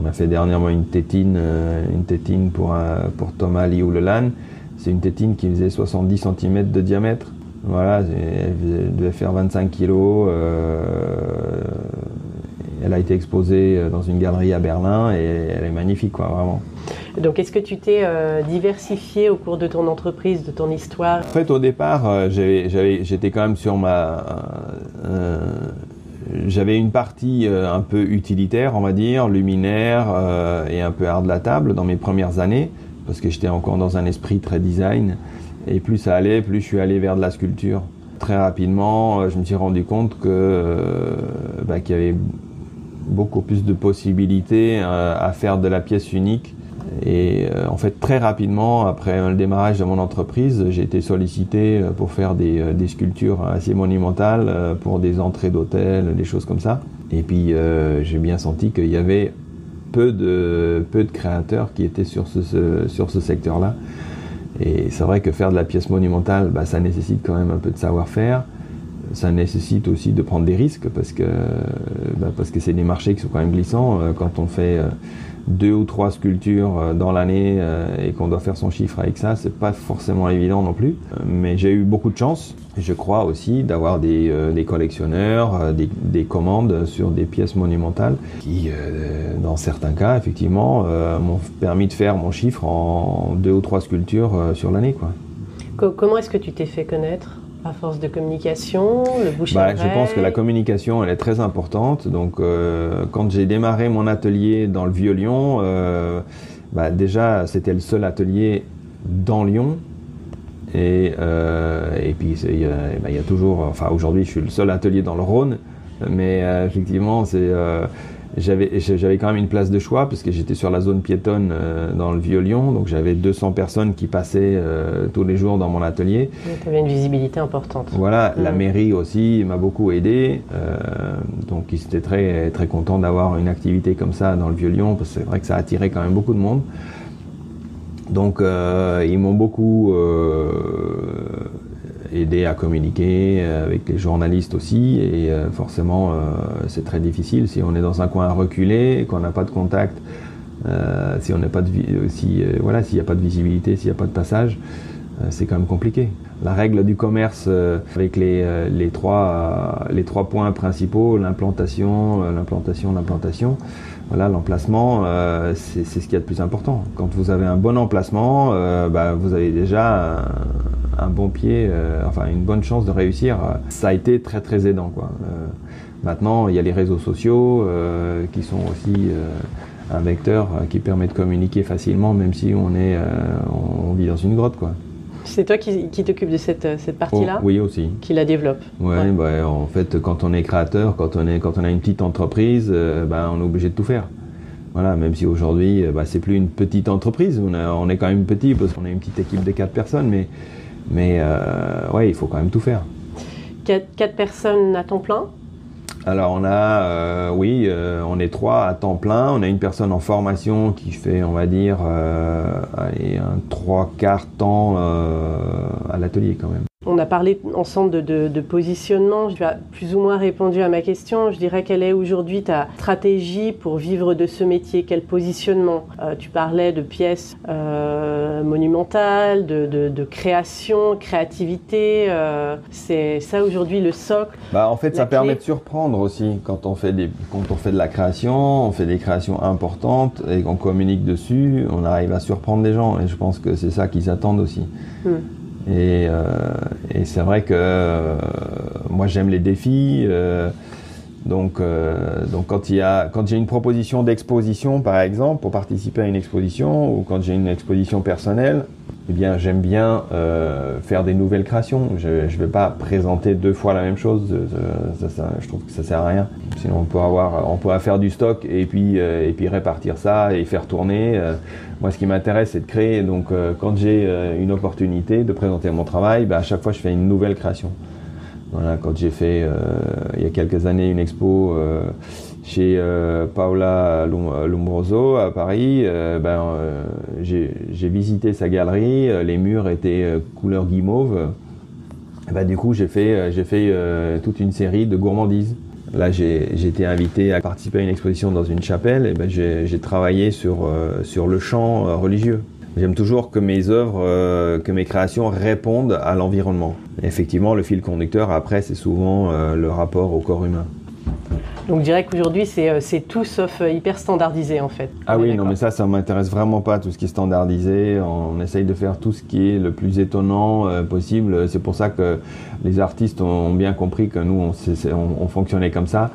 On a fait dernièrement une tétine, euh, une tétine pour un, pour Thomas Liou Lelan. C'est une tétine qui faisait soixante-dix centimètres de diamètre. Voilà, elle devait faire vingt-cinq kilos, euh, elle a été exposée dans une galerie à Berlin et elle est magnifique, quoi, vraiment. Donc, est-ce que tu t'es euh, diversifié au cours de ton entreprise, de ton histoire? En fait, au départ, euh, j'avais, j'étais quand même sur ma... Euh, j'avais une partie euh, un peu utilitaire, on va dire, luminaire euh, et un peu art de la table dans mes premières années, parce que j'étais encore dans un esprit très design. Et plus ça allait, plus je suis allé vers de la sculpture. Très rapidement, je me suis rendu compte que, euh, bah, qu'il y avait beaucoup plus de possibilités euh, à faire de la pièce unique. Et euh, en fait, très rapidement, après euh, le démarrage de mon entreprise, j'ai été sollicité euh, pour faire des, euh, des sculptures assez monumentales, euh, pour des entrées d'hôtels, des choses comme ça. Et puis, euh, j'ai bien senti qu'il y avait peu de, peu de créateurs qui étaient sur ce, ce, sur ce secteur-là. Et c'est vrai que faire de la pièce monumentale, bah, ça nécessite quand même un peu de savoir-faire. Ça nécessite aussi de prendre des risques, parce que bah, parce que c'est des marchés qui sont quand même glissants. Quand on fait deux ou trois sculptures dans l'année et qu'on doit faire son chiffre avec ça, c'est pas forcément évident non plus. Mais j'ai eu beaucoup de chance, je crois aussi, d'avoir des, des collectionneurs, des, des commandes sur des pièces monumentales qui, dans certains cas, effectivement, m'ont permis de faire mon chiffre en deux ou trois sculptures sur l'année, quoi. Comment est-ce que tu t'es fait connaître ? À force de communication, le bouche à oreille. Bah, je pense que la communication, elle est très importante. Donc, euh, quand j'ai démarré mon atelier dans le Vieux-Lyon, euh, bah, déjà, c'était le seul atelier dans Lyon. Et, euh, et puis, il y, bah, y a toujours... Enfin, aujourd'hui, je suis le seul atelier dans le Rhône. Mais euh, effectivement, c'est... Euh, J'avais, j'avais quand même une place de choix, parce que j'étais sur la zone piétonne euh, dans le Vieux-Lyon, donc j'avais deux cents personnes qui passaient euh, tous les jours dans mon atelier. Tu avais une visibilité importante. Voilà, mmh. La mairie aussi m'a beaucoup aidé, euh, donc ils étaient très, très contents d'avoir une activité comme ça dans le Vieux-Lyon, parce que c'est vrai que ça attirait quand même beaucoup de monde. Donc euh, ils m'ont beaucoup euh, aidé à communiquer avec les journalistes aussi, et euh, forcément euh, c'est très difficile si on est dans un coin reculé, qu'on n'a pas de contact, euh, si on n'a pas de si, euh, voilà, s'il n'y a pas de visibilité, s'il n'y a pas de passage, euh, c'est quand même compliqué. La règle du commerce euh, avec les, euh, les, trois, euh, les trois points principaux, l'implantation, euh, l'implantation, l'implantation, voilà, l'emplacement, euh, c'est, c'est ce qu'il y a de plus important. Quand vous avez un bon emplacement, euh, bah, vous avez déjà un, un bon pied, euh, enfin une bonne chance de réussir. Ça a été très très aidant, quoi. Euh, maintenant, il y a les réseaux sociaux euh, qui sont aussi euh, un vecteur qui permet de communiquer facilement, même si on est, euh, on vit dans une grotte, quoi. C'est toi qui, qui t'occupes de cette, cette partie-là? Oh, oui, aussi. Qui la développe? Oui, ouais. Bah, en fait, quand on est créateur, quand on, est, quand on a une petite entreprise, euh, bah, on est obligé de tout faire. Voilà, même si aujourd'hui, bah, c'est plus une petite entreprise, on, a, on est quand même petit, parce qu'on a une petite équipe de quatre personnes, mais... Mais euh, ouais, il faut quand même tout faire. Quatre, quatre personnes à temps plein? Alors on a, euh, oui, euh, on est trois à temps plein. On a une personne en formation qui fait, on va dire, euh, allez, un trois quarts temps euh, à l'atelier quand même. On a parlé ensemble de, de, de positionnement. Tu as plus ou moins répondu à ma question. Je dirais, quelle est aujourd'hui ta stratégie pour vivre de ce métier? Quel positionnement? euh, Tu parlais de pièces euh, monumentales, de, de, de création, créativité. Euh, c'est ça aujourd'hui le socle. Bah, en fait, ça clé. Permet de surprendre aussi. Quand on, fait des, quand on fait de la création, on fait des créations importantes et qu'on communique dessus, on arrive à surprendre les gens. Et je pense que c'est ça qu'ils attendent aussi. Hmm. Et, euh, et c'est vrai que euh, moi j'aime les défis, euh, donc, euh, donc quand il y a, quand j'ai une proposition d'exposition par exemple, pour participer à une exposition, ou quand j'ai une exposition personnelle, eh bien j'aime bien euh, faire des nouvelles créations. Je ne vais pas présenter deux fois la même chose, ça, ça, je trouve que ça ne sert à rien. Sinon on peut avoir, on pourrait faire du stock et puis, euh, et puis répartir ça et faire tourner. Euh, Moi, ce qui m'intéresse, c'est de créer. Donc, euh, quand j'ai euh, une opportunité de présenter mon travail, bah, à chaque fois, je fais une nouvelle création. Voilà, quand j'ai fait, euh, il y a quelques années, une expo euh, chez euh, Paola Lombroso à Paris, euh, ben, euh, j'ai, j'ai visité sa galerie. Les murs étaient euh, couleur guimauve. Et ben, du coup, j'ai fait, j'ai fait euh, toute une série de gourmandises. Là, j'ai, j'ai été invité à participer à une exposition dans une chapelle, et ben j'ai, j'ai travaillé sur, euh, sur le champ euh, religieux. J'aime toujours que mes œuvres, euh, que mes créations répondent à l'environnement. Et effectivement, le fil conducteur, après, c'est souvent euh, le rapport au corps humain. Donc je dirais qu'aujourd'hui c'est tout sauf hyper standardisé en fait. Ah oui, non mais ça, ça m'intéresse vraiment pas tout ce qui est standardisé. On essaye de faire tout ce qui est le plus étonnant euh, possible. C'est pour ça que les artistes ont bien compris que nous on, on, on fonctionnait comme ça.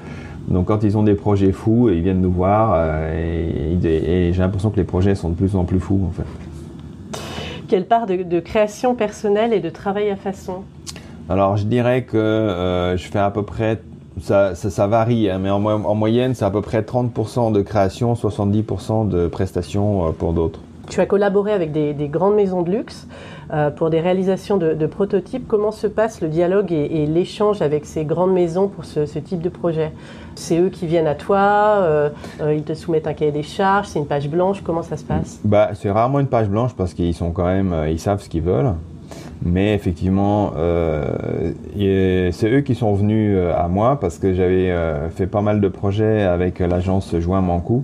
Donc quand ils ont des projets fous, ils viennent nous voir euh, et, et, et j'ai l'impression que les projets sont de plus en plus fous en fait. Quelle part de, de création personnelle et de travail à façon? Alors je dirais que euh, je fais à peu près, ça, ça, ça varie, hein, mais en, en moyenne c'est à peu près trente pour cent de création, soixante-dix pour cent de prestations euh, pour d'autres. Tu as collaboré avec des, des grandes maisons de luxe euh, pour des réalisations de, de prototypes. Comment se passe le dialogue et, et l'échange avec ces grandes maisons pour ce, ce type de projet? C'est eux qui viennent à toi, euh, euh, ils te soumettent un cahier des charges, c'est une page blanche, comment ça se passe? Bah, c'est rarement une page blanche parce qu'ils sont quand même, euh, ils savent ce qu'ils veulent. Mais effectivement, euh, c'est eux qui sont venus à moi parce que j'avais euh, fait pas mal de projets avec l'agence Joint Mancou.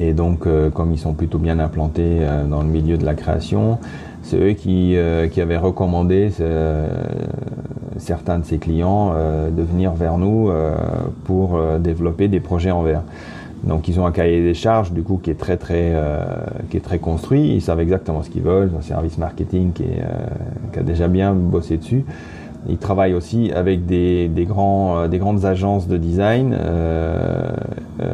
Et donc, euh, comme ils sont plutôt bien implantés euh, dans le milieu de la création, c'est eux qui, euh, qui avaient recommandé euh, certains de ses clients euh, de venir vers nous euh, pour euh, développer des projets en verre. Donc ils ont un cahier des charges du coup qui est très très euh, qui est très construit. Ils savent exactement ce qu'ils veulent. Ils ont un service marketing qui, est, euh, qui a déjà bien bossé dessus. Ils travaillent aussi avec des, des grands euh, des grandes agences de design euh, euh,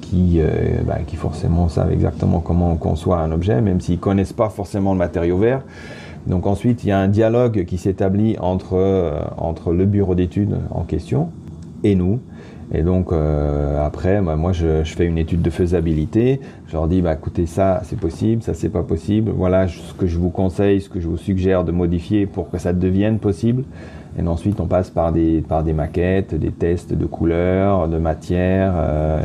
qui euh, bah, qui forcément savent exactement comment on conçoit un objet, même s'ils connaissent pas forcément le matériau vert. Donc ensuite il y a un dialogue qui s'établit entre euh, entre le bureau d'études en question et nous. Et donc euh, après, bah, moi je, je fais une étude de faisabilité, je leur dis bah, écoutez ça c'est possible, ça c'est pas possible, voilà ce que je vous conseille, ce que je vous suggère de modifier pour que ça devienne possible. Et ensuite on passe par des, par des maquettes, des tests de couleurs, de matières, euh,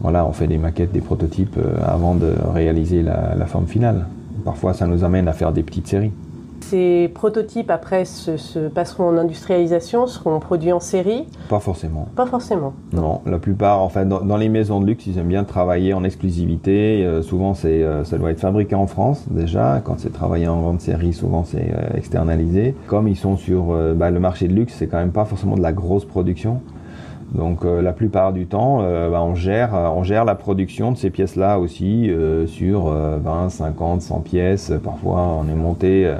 voilà on fait des maquettes, des prototypes euh, avant de réaliser la, la forme finale. Parfois ça nous amène à faire des petites séries. Ces prototypes, après, se, se passeront en industrialisation, seront produits en série? Pas forcément. Pas forcément. Non, la plupart, en fait, dans, dans les maisons de luxe, ils aiment bien travailler en exclusivité. Euh, souvent, c'est, euh, ça doit être fabriqué en France, déjà. Quand c'est travaillé en grande série, souvent, c'est euh, externalisé. Comme ils sont sur euh, bah, le marché de luxe, c'est quand même pas forcément de la grosse production. Donc euh, la plupart du temps, euh, bah, on, gère, on gère la production de ces pièces-là aussi euh, sur euh, vingt, cinquante, cent pièces. Parfois, on est monté euh,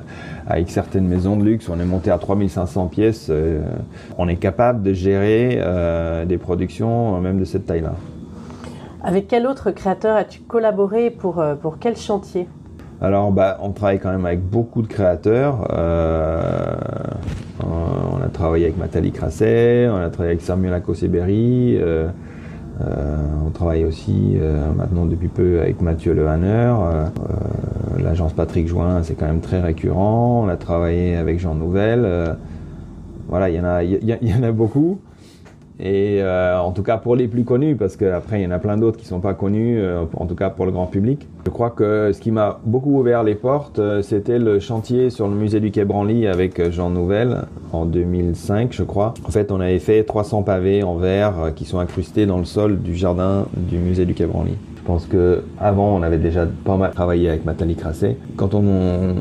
avec certaines maisons de luxe, on est monté à trois mille cinq cents pièces. Euh, on est capable de gérer euh, des productions euh, même de cette taille-là. Avec quel autre créateur as-tu collaboré pour, euh, pour quel chantier? Alors, bah, on travaille quand même avec beaucoup de créateurs. Euh, on a travaillé avec Matali Crasset, on a travaillé avec Samuel Acosébéry, euh, euh, on travaille aussi euh, maintenant depuis peu avec Mathieu Lehanner, euh, l'agence Patrick Join, c'est quand même très récurrent. On a travaillé avec Jean Nouvel, euh, voilà, il y en a, y, y, y en a beaucoup. Et euh, en tout cas pour les plus connus, parce qu'après il y en a plein d'autres qui ne sont pas connus, euh, en tout cas pour le grand public. Je crois que ce qui m'a beaucoup ouvert les portes, euh, c'était le chantier sur le musée du Quai Branly avec Jean Nouvel en deux mille cinq, je crois. En fait, on avait fait trois cents pavés en verre euh, qui sont incrustés dans le sol du jardin du musée du Quai Branly. Je pense qu'avant, on avait déjà pas mal travaillé avec Matali Crasset. Quand on, on,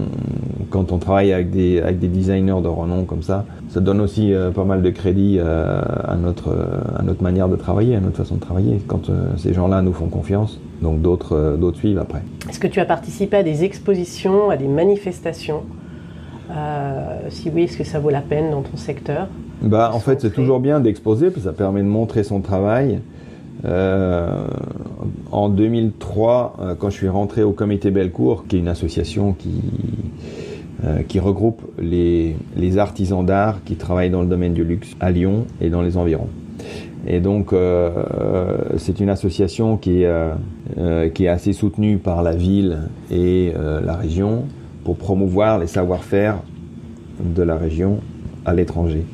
quand on travaille avec des, avec des designers de renom comme ça, ça donne aussi euh, pas mal de crédit euh, à, notre, euh, à notre manière de travailler, à notre façon de travailler, quand euh, ces gens-là nous font confiance, donc d'autres euh, d'autres suivent après. Est-ce que tu as participé à des expositions, à des manifestations? euh, Si oui, est-ce que ça vaut la peine dans ton secteur? Bah, en fait, c'est toujours bien d'exposer, parce que ça permet de montrer son travail. Euh, en deux mille trois, euh, quand je suis rentré au Comité Bellecour, qui est une association qui... Euh, qui regroupe les, les artisans d'art qui travaillent dans le domaine du luxe à Lyon et dans les environs. Et donc euh, euh, c'est une association qui est, euh, qui est assez soutenue par la ville et euh, la région pour promouvoir les savoir-faire de la région à l'étranger.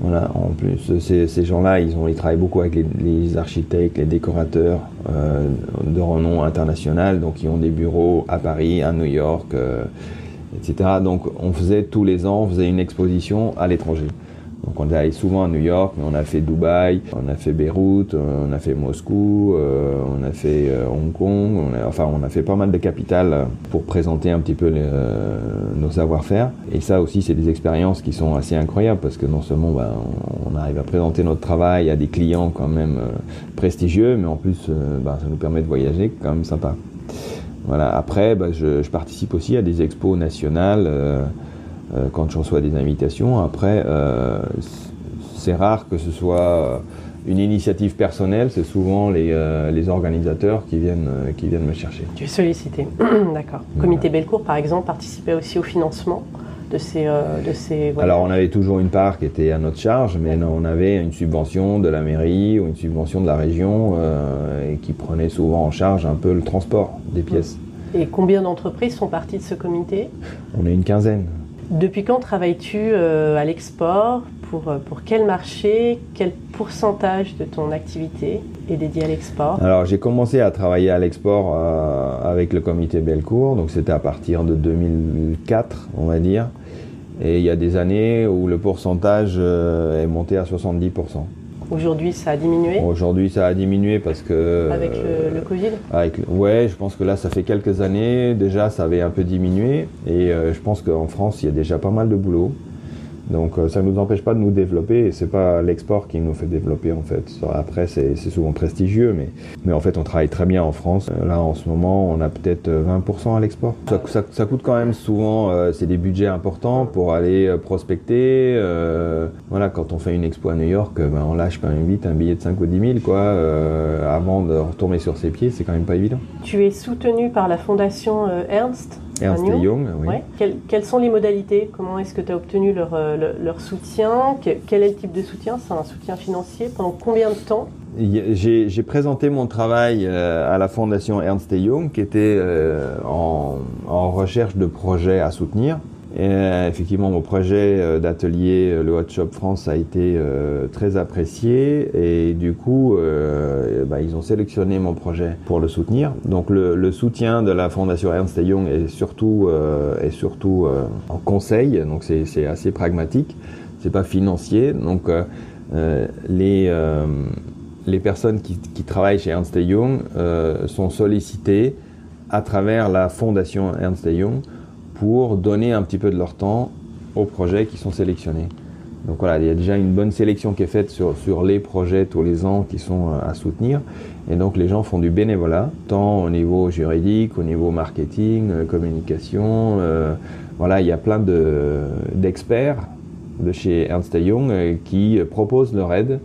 Voilà, en plus, ces, ces gens-là, ils, ils travaillent beaucoup avec les, les architectes, les décorateurs euh, de renom international, donc ils ont des bureaux à Paris, à New York, euh, et cetera. Donc on faisait tous les ans, on faisait une exposition à l'étranger. Donc on allait souvent à New York, mais on a fait Dubaï, on a fait Beyrouth, on a fait Moscou, euh, on a fait euh, Hong Kong, on a, enfin on a fait pas mal de capitales pour présenter un petit peu les, euh, nos savoir-faire. Et ça aussi c'est des expériences qui sont assez incroyables parce que non seulement ben, on arrive à présenter notre travail à des clients quand même euh, prestigieux, mais en plus euh, ben, ça nous permet de voyager, quand même sympa. Voilà. Après ben, je, je participe aussi à des expos nationales, euh, quand je reçois des invitations. Après, euh, c'est rare que ce soit une initiative personnelle, c'est souvent les, euh, les organisateurs qui viennent, euh, qui viennent me chercher. Tu es sollicité, d'accord. Comité voilà. Bellecour, par exemple, participait aussi au financement de ces... Euh, de ces voilà. Alors, on avait toujours une part qui était à notre charge, mais non, on avait une subvention de la mairie ou une subvention de la région euh, et qui prenait souvent en charge un peu le transport des pièces. Et combien d'entreprises sont parties de ce comité? On est une quinzaine. Depuis quand travailles-tu euh, à l'export? Pour, pour quel marché? Quel pourcentage de ton activité est dédié à l'export? Alors j'ai commencé à travailler à l'export euh, avec le comité Bellecour, donc c'était à partir de deux mille quatre, on va dire. Et il y a des années où le pourcentage euh, est monté à soixante-dix pour cent. Aujourd'hui, ça a diminué? Aujourd'hui, ça a diminué parce que... Avec le, euh, le Covid avec, ouais, je pense que là, ça fait quelques années. Déjà, ça avait un peu diminué. Et euh, je pense qu'en France, il y a déjà pas mal de boulot. Donc, euh, ça ne nous empêche pas de nous développer. Et ce n'est pas l'export qui nous fait développer, en fait. Après, c'est souvent prestigieux. Mais, mais en fait, on travaille très bien en France. Là, en ce moment, on a peut-être vingt pour cent à l'export. Ça, ça, ça coûte quand même souvent... Euh, c'est des budgets importants pour aller prospecter. Euh, voilà, quand on fait une expo à New York, ben, on lâche quand même vite un billet de cinq ou dix mille, quoi. Euh, avant de retomber sur ses pieds, c'est quand même pas évident. Tu es soutenu par la fondation euh, Ernst Ernst et Young, oui. Ouais. Quelles, quelles sont les modalités? Comment est-ce que tu as obtenu leur, leur, leur soutien? Quel est le type de soutien? C'est un soutien financier? Pendant combien de temps? J'ai présenté mon travail à la fondation Ernst et Young, qui était en, en recherche de projets à soutenir. Et effectivement, mon projet d'atelier, le Hot Shop France, a été très apprécié et du coup, euh, bah, ils ont sélectionné mon projet pour le soutenir. Donc le, le soutien de la Fondation Ernst et Young est surtout, euh, est surtout euh, en conseil, donc c'est assez pragmatique, c'est pas financier. Donc euh, les, euh, les personnes qui, qui travaillent chez Ernst et Young euh, sont sollicitées à travers la Fondation Ernst et Young pour donner un petit peu de leur temps aux projets qui sont sélectionnés. Donc voilà, il y a déjà une bonne sélection qui est faite sur, sur les projets tous les ans qui sont à soutenir. Et donc les gens font du bénévolat, tant au niveau juridique, au niveau marketing, communication. Euh, voilà, il y a plein de, d'experts de chez Ernst et Young qui proposent leur aide.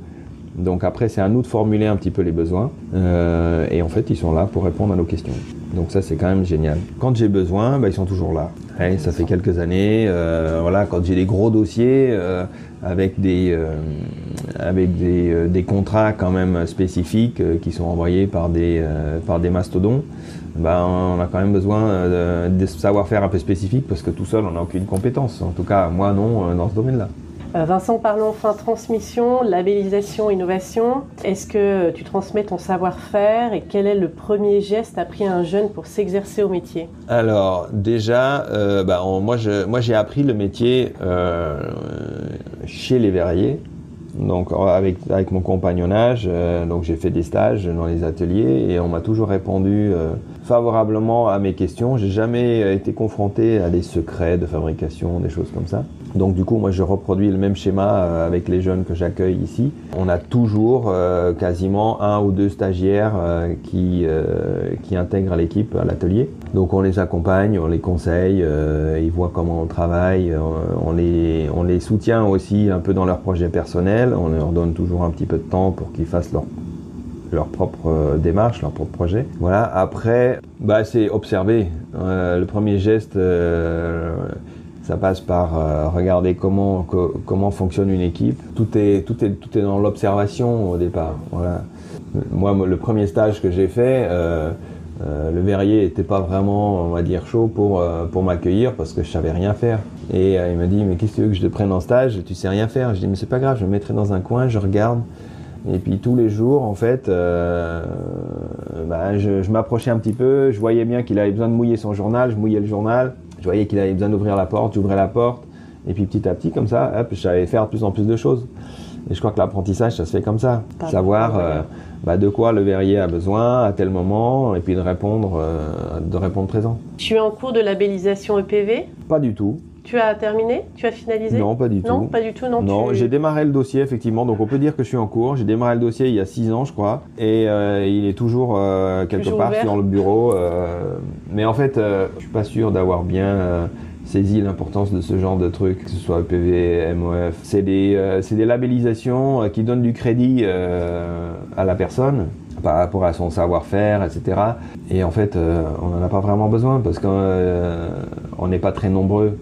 Donc après, c'est à nous de formuler un petit peu les besoins. Euh, et en fait, ils sont là pour répondre à nos questions. Donc ça, c'est quand même génial. Quand j'ai besoin, bah, ils sont toujours là. Ouais, ça fait quelques années. Euh, voilà, quand j'ai des gros dossiers euh, avec, des, euh, avec des, euh, des contrats quand même spécifiques euh, qui sont envoyés par des, euh, par des mastodons, bah, on a quand même besoin euh, de savoir-faire un peu spécifique parce que tout seul, on n'a aucune compétence. En tout cas, moi, non, euh, dans ce domaine-là. Vincent, parlons enfin transmission, labellisation, innovation. Est-ce que tu transmets ton savoir-faire et quel est le premier geste appris à un jeune pour s'exercer au métier? Alors déjà, euh, bah, on, moi j'ai moi, appris le métier euh, chez les verriers, donc avec, avec mon compagnonnage. Euh, donc j'ai fait des stages dans les ateliers et on m'a toujours répondu euh, favorablement à mes questions. J'ai jamais été confronté à des secrets de fabrication, des choses comme ça. Donc du coup, moi je reproduis le même schéma avec les jeunes que j'accueille ici. On a toujours euh, quasiment un ou deux stagiaires euh, qui, euh, qui intègrent l'équipe à l'atelier. Donc on les accompagne, on les conseille, euh, ils voient comment on travaille, euh, on, les, on les soutient aussi un peu dans leurs projets personnels. On leur donne toujours un petit peu de temps pour qu'ils fassent leur leur propre démarche, leur propre projet. Voilà, après, bah, c'est observer. Euh, le premier geste, euh, ça passe par euh, regarder comment, co comment fonctionne une équipe. Tout est, tout est, tout est dans l'observation au départ. Voilà. Moi, le premier stage que j'ai fait, euh, euh, le verrier n'était pas vraiment, on va dire, chaud pour, euh, pour m'accueillir parce que je ne savais rien faire. Et euh, il me dit, mais qu'est-ce que tu veux que je te prenne en stage? Tu ne sais rien faire. Je dis, mais c'est pas grave, je me mettrai dans un coin, je regarde. Et puis tous les jours, en fait, euh, bah, je, je m'approchais un petit peu, je voyais bien qu'il avait besoin de mouiller son journal, je mouillais le journal, je voyais qu'il avait besoin d'ouvrir la porte, j'ouvrais la porte, Et puis petit à petit, comme ça, hop, je savais faire de plus en plus de choses. Et je crois que l'apprentissage, ça se fait comme ça. Pardon. Savoir euh, bah, de quoi le verrier a besoin à tel moment, et puis de répondre, euh, de répondre présent. Tu es en cours de labellisation E P V? Pas du tout. Tu as terminé? Tu as finalisé? Non, pas du tout. Non, pas du tout, non. Non, tu... j'ai démarré le dossier, effectivement, donc on peut dire que je suis en cours. J'ai démarré le dossier il y a six ans, je crois, et euh, il est toujours euh, quelque toujours part ouvert. Sur le bureau. Euh, mais en fait, euh, je suis pas sûr d'avoir bien... Euh, saisi l'importance de ce genre de trucs, que ce soit E P V, M O F. C'est des, euh, c'est des labellisations qui donnent du crédit euh, à la personne par rapport à son savoir-faire, et cetera. Et en fait, euh, on n'en a pas vraiment besoin parce qu'on euh, n'est pas très nombreux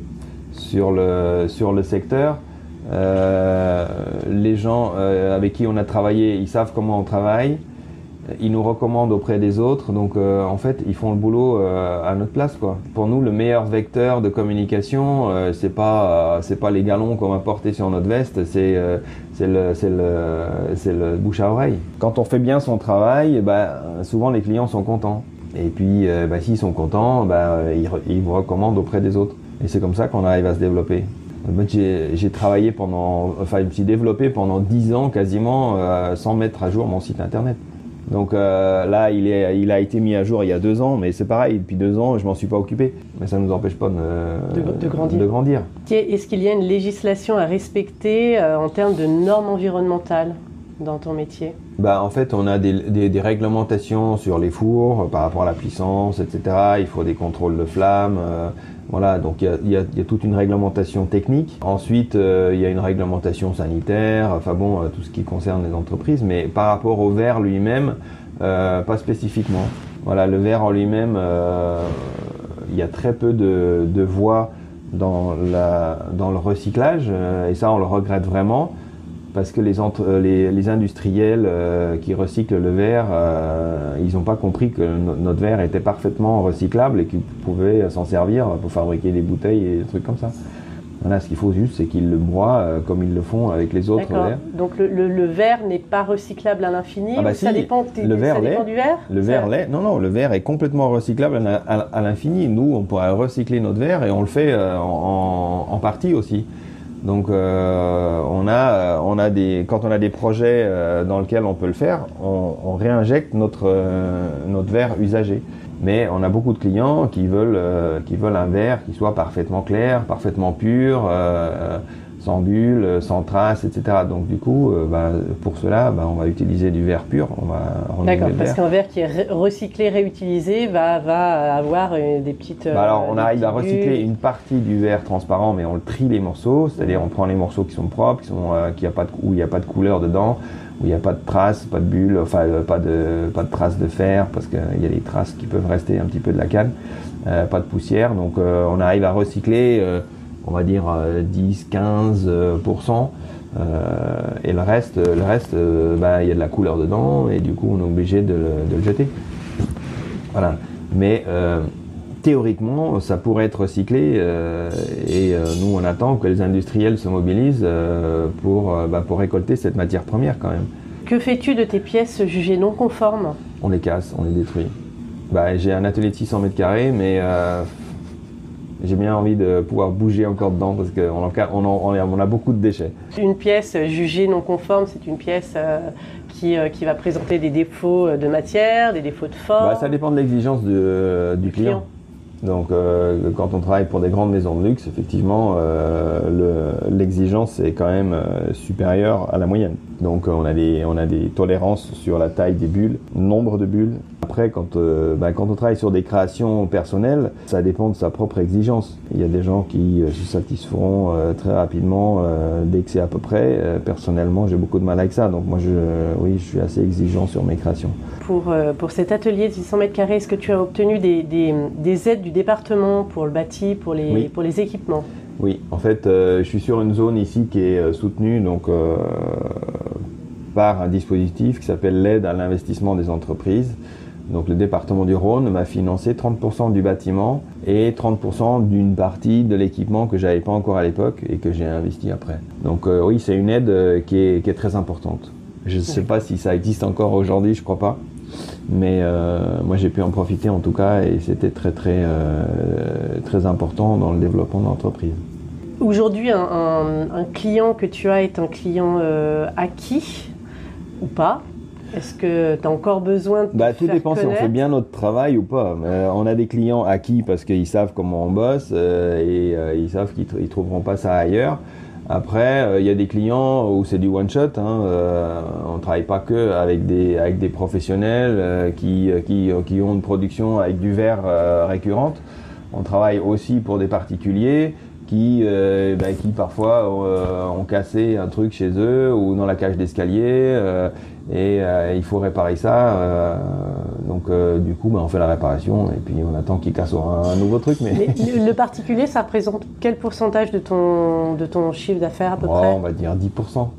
sur le, sur le secteur. Euh, les gens euh, avec qui on a travaillé, ils savent comment on travaille. Ils nous recommandent auprès des autres, donc euh, en fait, ils font le boulot euh, à notre place, quoi. Pour nous, le meilleur vecteur de communication, euh, c'est pas, euh, c'est pas les galons qu'on va porter sur notre veste, c'est euh, c'est le, c'est le, c'est le bouche à oreille. Quand on fait bien son travail, bah, souvent les clients sont contents. Et puis, euh, bah, s'ils sont contents, bah, ils, ils vous recommandent auprès des autres. Et c'est comme ça qu'on arrive à se développer. J'ai travaillé pendant, enfin, je me suis développé pendant dix ans quasiment euh, sans mettre à jour mon site internet. Donc euh, là, il, est, il a été mis à jour il y a deux ans, mais c'est pareil, depuis deux ans, je m'en suis pas occupé. Mais ça ne nous empêche pas de, de, de grandir. De grandir. Est-ce qu'il y a une législation à respecter euh, en termes de normes environnementales dans ton métier? Bah, en fait, on a des, des, des réglementations sur les fours par rapport à la puissance, et cetera. Il faut des contrôles de flammes. Euh, Voilà, donc il y, y, y a toute une réglementation technique. Ensuite, il euh, y a une réglementation sanitaire, enfin bon, euh, tout ce qui concerne les entreprises, mais par rapport au verre lui-même, euh, pas spécifiquement. Voilà, le verre en lui-même, il euh, y a très peu de, de voies dans, la, dans le recyclage, euh, et ça, on le regrette vraiment, parce que les, entre, les, les industriels euh, qui recyclent le verre, euh, ils n'ont pas compris que no, notre verre était parfaitement recyclable et qu'ils pouvaient s'en servir pour fabriquer des bouteilles et des trucs comme ça. Voilà, ce qu'il faut juste, c'est qu'ils le broient euh, comme ils le font avec les autres verres. Donc le, le, le verre n'est pas recyclable à l'infini? Ah bah si, ça dépend, le verre ça dépend du verre. Le verre l'est. Non, non, le verre est complètement recyclable à, à, à l'infini. Nous, on pourrait recycler notre verre et on le fait euh, en, en, en partie aussi. Donc, euh, on a, on a des, quand on a des projets euh, dans lesquels on peut le faire, on, on réinjecte notre, euh, notre verre usagé. Mais on a beaucoup de clients qui veulent, euh, qui veulent un verre qui soit parfaitement clair, parfaitement pur, euh, sans bulles, sans traces, et cetera. Donc, du coup, euh, bah, pour cela, bah, on va utiliser du verre pur. On va D'accord, parce qu'un verre qui est recyclé, réutilisé, va, va avoir des petites... Euh, bah alors, on arrive à recycler une partie du verre transparent, mais on le trie les morceaux. C'est-à-dire, on prend les morceaux qui sont propres, qui sont, euh, qui a pas de, où il n'y a pas de couleur dedans, où il n'y a pas de traces, pas de bulles, enfin, euh, pas, de, pas de traces de fer, parce qu'il euh, y a des traces qui peuvent rester un petit peu de la canne. Euh, pas de poussière, donc euh, on arrive à recycler... Euh, on va dire euh, dix à quinze pour cent euh, et le reste, le reste euh, bah, y a de la couleur dedans et du coup on est obligé de, de le jeter. Voilà. Mais euh, théoriquement ça pourrait être recyclé euh, et euh, nous on attend que les industriels se mobilisent euh, pour, euh, bah, pour récolter cette matière première quand même. Que fais-tu de tes pièces jugées non conformes? On les casse, on les détruit. Bah, j'ai un atelier de six cents mètres carrés mais... Euh, j'ai bien envie de pouvoir bouger encore dedans parce qu'on en, on en, on a beaucoup de déchets. Une pièce jugée non conforme, c'est une pièce euh, qui, euh, qui va présenter des défauts de matière, des défauts de forme. Bah, ça dépend de l'exigence euh, du client. client. Donc euh, quand on travaille pour des grandes maisons de luxe, effectivement, euh, l'exigence le, est quand même euh, supérieure à la moyenne. Donc euh, on, a des, on a des tolérances sur la taille des bulles, nombre de bulles. Après, quand, euh, bah, quand on travaille sur des créations personnelles, ça dépend de sa propre exigence. Il y a des gens qui euh, se satisferont euh, très rapidement euh, dès que c'est à peu près. Euh, personnellement, j'ai beaucoup de mal avec ça, donc moi, je, euh, oui, je suis assez exigeant sur mes créations. Pour, euh, pour cet atelier de six cents mètres carrés, est-ce que tu as obtenu des, des, des aides du département pour le bâti, pour les, oui. pour les équipements? Oui, en fait, euh, je suis sur une zone ici qui est soutenue, donc... Euh, par un dispositif qui s'appelle l'aide à l'investissement des entreprises. Donc le département du Rhône m'a financé trente pour cent du bâtiment et trente pour cent d'une partie de l'équipement que j'avais pas encore à l'époque et que j'ai investi après. Donc euh, oui, c'est une aide qui est, qui est très importante. Je ne sais pas si ça existe encore aujourd'hui, je crois pas. Mais euh, moi j'ai pu en profiter en tout cas et c'était très très, euh, très important dans le développement de l'entreprise. Aujourd'hui, un, un, un client que tu as est un client euh, acquis ou pas? Est-ce que tu as encore besoin de bah, te Tout dépend connaître. Si on fait bien notre travail ou pas. Euh, on a des clients acquis parce qu'ils savent comment on bosse euh, et euh, ils savent qu'ils ne trouveront pas ça ailleurs. Après, il euh, y a des clients où c'est du one-shot. Hein, euh, on ne travaille pas que avec des, avec des professionnels euh, qui, qui, qui ont une production avec du verre euh, récurrente. On travaille aussi pour des particuliers qui, euh, bah, qui parfois euh, ont cassé un truc chez eux ou dans la cage d'escalier euh, et euh, il faut réparer ça. Euh, donc euh, du coup, bah, on fait la réparation et puis on attend qu'ils cassent un, un nouveau truc. Mais... mais le particulier, ça représente quel pourcentage de ton, de ton chiffre d'affaires à peu oh, près? On va dire dix pour cent.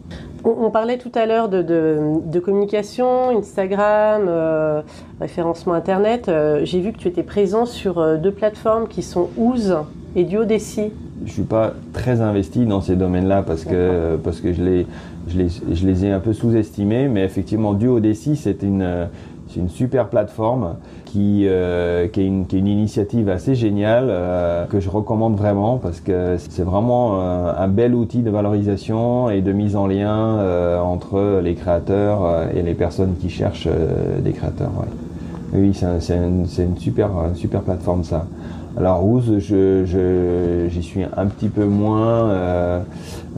On, on parlait tout à l'heure de, de, de communication, Instagram, euh, référencement Internet. Euh, j'ai vu que tu étais présent sur euh, deux plateformes qui sont Ooze et Duodessi. Je ne suis pas très investi dans ces domaines-là parce que, parce que je, les, je, les, je les ai un peu sous-estimés. Mais effectivement, Duodessi, c'est une, c'est une super plateforme qui, euh, qui, est une, qui est une initiative assez géniale euh, que je recommande vraiment parce que c'est vraiment euh, un bel outil de valorisation et de mise en lien euh, entre les créateurs et les personnes qui cherchent euh, des créateurs. Ouais. Oui, c'est, un, c'est, une, c'est une, super, une super plateforme ça. Alors Ooze, je, je, j'y suis un petit peu moins, euh,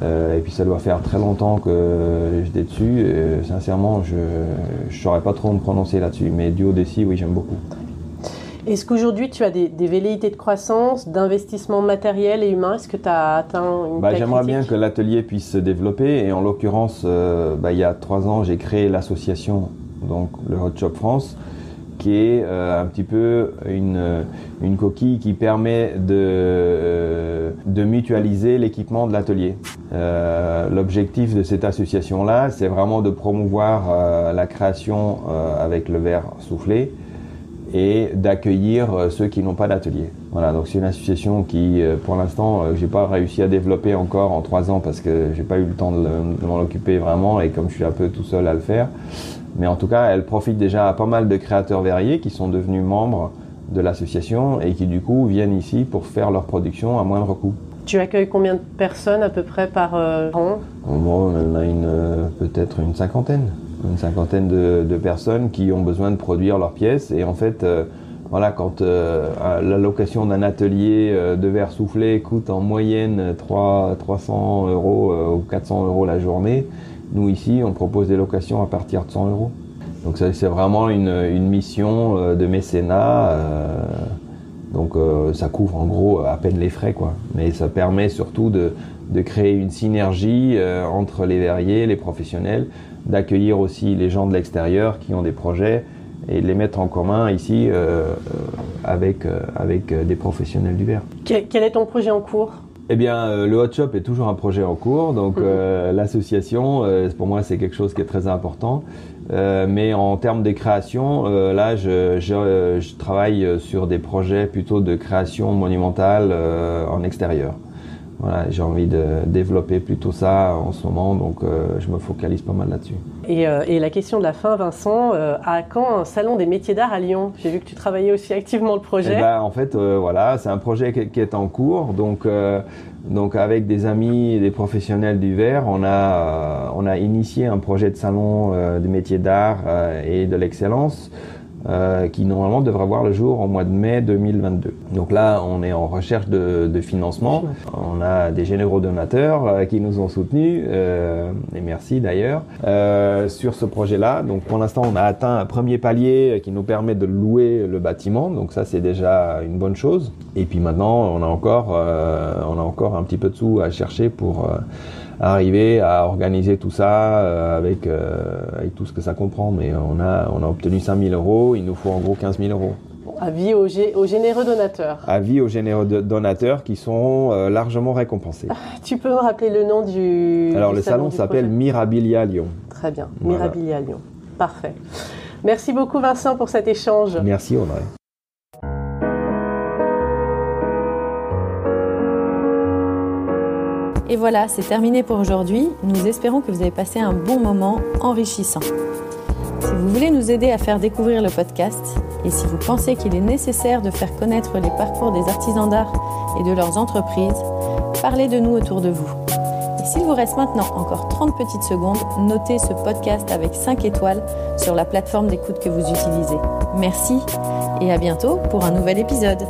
euh, et puis ça doit faire très longtemps que j'étais dessus. Et sincèrement, je ne saurais pas trop me prononcer là-dessus, mais Duodessi, oui, j'aime beaucoup. Est-ce qu'aujourd'hui, tu as des, des velléités de croissance, d'investissement matériel et humain? Est-ce que tu as atteint une bah, J'aimerais bien que l'atelier puisse se développer, et en l'occurrence, euh, bah, il y a trois ans, j'ai créé l'association, donc le Hot Shop France, qui est euh, un petit peu une, une coquille qui permet de, euh, de mutualiser l'équipement de l'atelier. Euh, l'objectif de cette association-là, c'est vraiment de promouvoir euh, la création euh, avec le verre soufflé et d'accueillir euh, ceux qui n'ont pas d'atelier. Voilà, donc c'est une association qui, euh, pour l'instant, euh, j'ai pas réussi à développer encore en trois ans parce que j'ai pas eu le temps de, de m'en occuper vraiment et comme je suis un peu tout seul à le faire. Mais en tout cas, elle profite déjà à pas mal de créateurs verriers qui sont devenus membres de l'association et qui du coup viennent ici pour faire leur production à moindre coût. Tu accueilles combien de personnes à peu près par euh, an? Bon, on a une, euh, peut-être une cinquantaine. Une cinquantaine de, de personnes qui ont besoin de produire leurs pièces. Et en fait, euh, voilà, quand euh, la location d'un atelier euh, de verre soufflé coûte en moyenne trois cents euros euh, ou quatre cents euros la journée, nous, ici, on propose des locations à partir de cent euros. Donc, ça, c'est vraiment une, une mission euh, de mécénat. Euh, donc, euh, ça couvre en gros à peine les frais, quoi. Mais ça permet surtout de, de créer une synergie euh, entre les verriers, les professionnels, d'accueillir aussi les gens de l'extérieur qui ont des projets et de les mettre en commun ici euh, avec, euh, avec des professionnels du verre. Quel est ton projet en cours ? Eh bien, le Hot Shop est toujours un projet en cours, donc mmh. euh, l'association, euh, pour moi, c'est quelque chose qui est très important. Euh, mais en termes de création, euh, là, je, je, je travaille sur des projets plutôt de création monumentale euh, en extérieur. Voilà, j'ai envie de développer plutôt ça en ce moment, donc euh, je me focalise pas mal là-dessus. Et, euh, et la question de la fin, Vincent, euh, à quand un salon des métiers d'art à Lyon? J'ai vu que tu travaillais aussi activement le projet. Et bah, en fait, euh, voilà, c'est un projet qui est en cours. Donc, euh, donc avec des amis et des professionnels du verre, on a, euh, on a initié un projet de salon euh, des métiers d'art euh, et de l'excellence euh, qui normalement devrait voir le jour au mois de mai deux mille vingt-deux. Donc là, on est en recherche de, de financement. On a des généraux donateurs euh, qui nous ont soutenus. Euh, et merci d'ailleurs. Euh, sur ce projet-là. Donc pour l'instant, on a atteint un premier palier qui nous permet de louer le bâtiment. Donc ça, c'est déjà une bonne chose. Et puis maintenant, on a encore, euh, on a encore un petit peu de sous à chercher pour euh, arriver à organiser tout ça euh, avec, euh, avec tout ce que ça comprend. Mais on a, on a obtenu cinq mille euros. Il nous faut en gros quinze mille euros. Avis aux, gé- aux généreux donateurs. Avis aux généreux de- donateurs qui sont euh, largement récompensés. Ah, tu peux me rappeler le nom du... Alors, du le salon, salon s'appelle projet. Mirabilia Lyon. Très bien, voilà. Mirabilia Lyon. Parfait. Merci beaucoup, Vincent, pour cet échange. Merci, Audrey. Et voilà, c'est terminé pour aujourd'hui. Nous espérons que vous avez passé un bon moment enrichissant. Si vous voulez nous aider à faire découvrir le podcast et si vous pensez qu'il est nécessaire de faire connaître les parcours des artisans d'art et de leurs entreprises, parler de nous autour de vous. Et s'il vous reste maintenant encore trente petites secondes, notez ce podcast avec cinq étoiles sur la plateforme d'écoute que vous utilisez. Merci et à bientôt pour un nouvel épisode.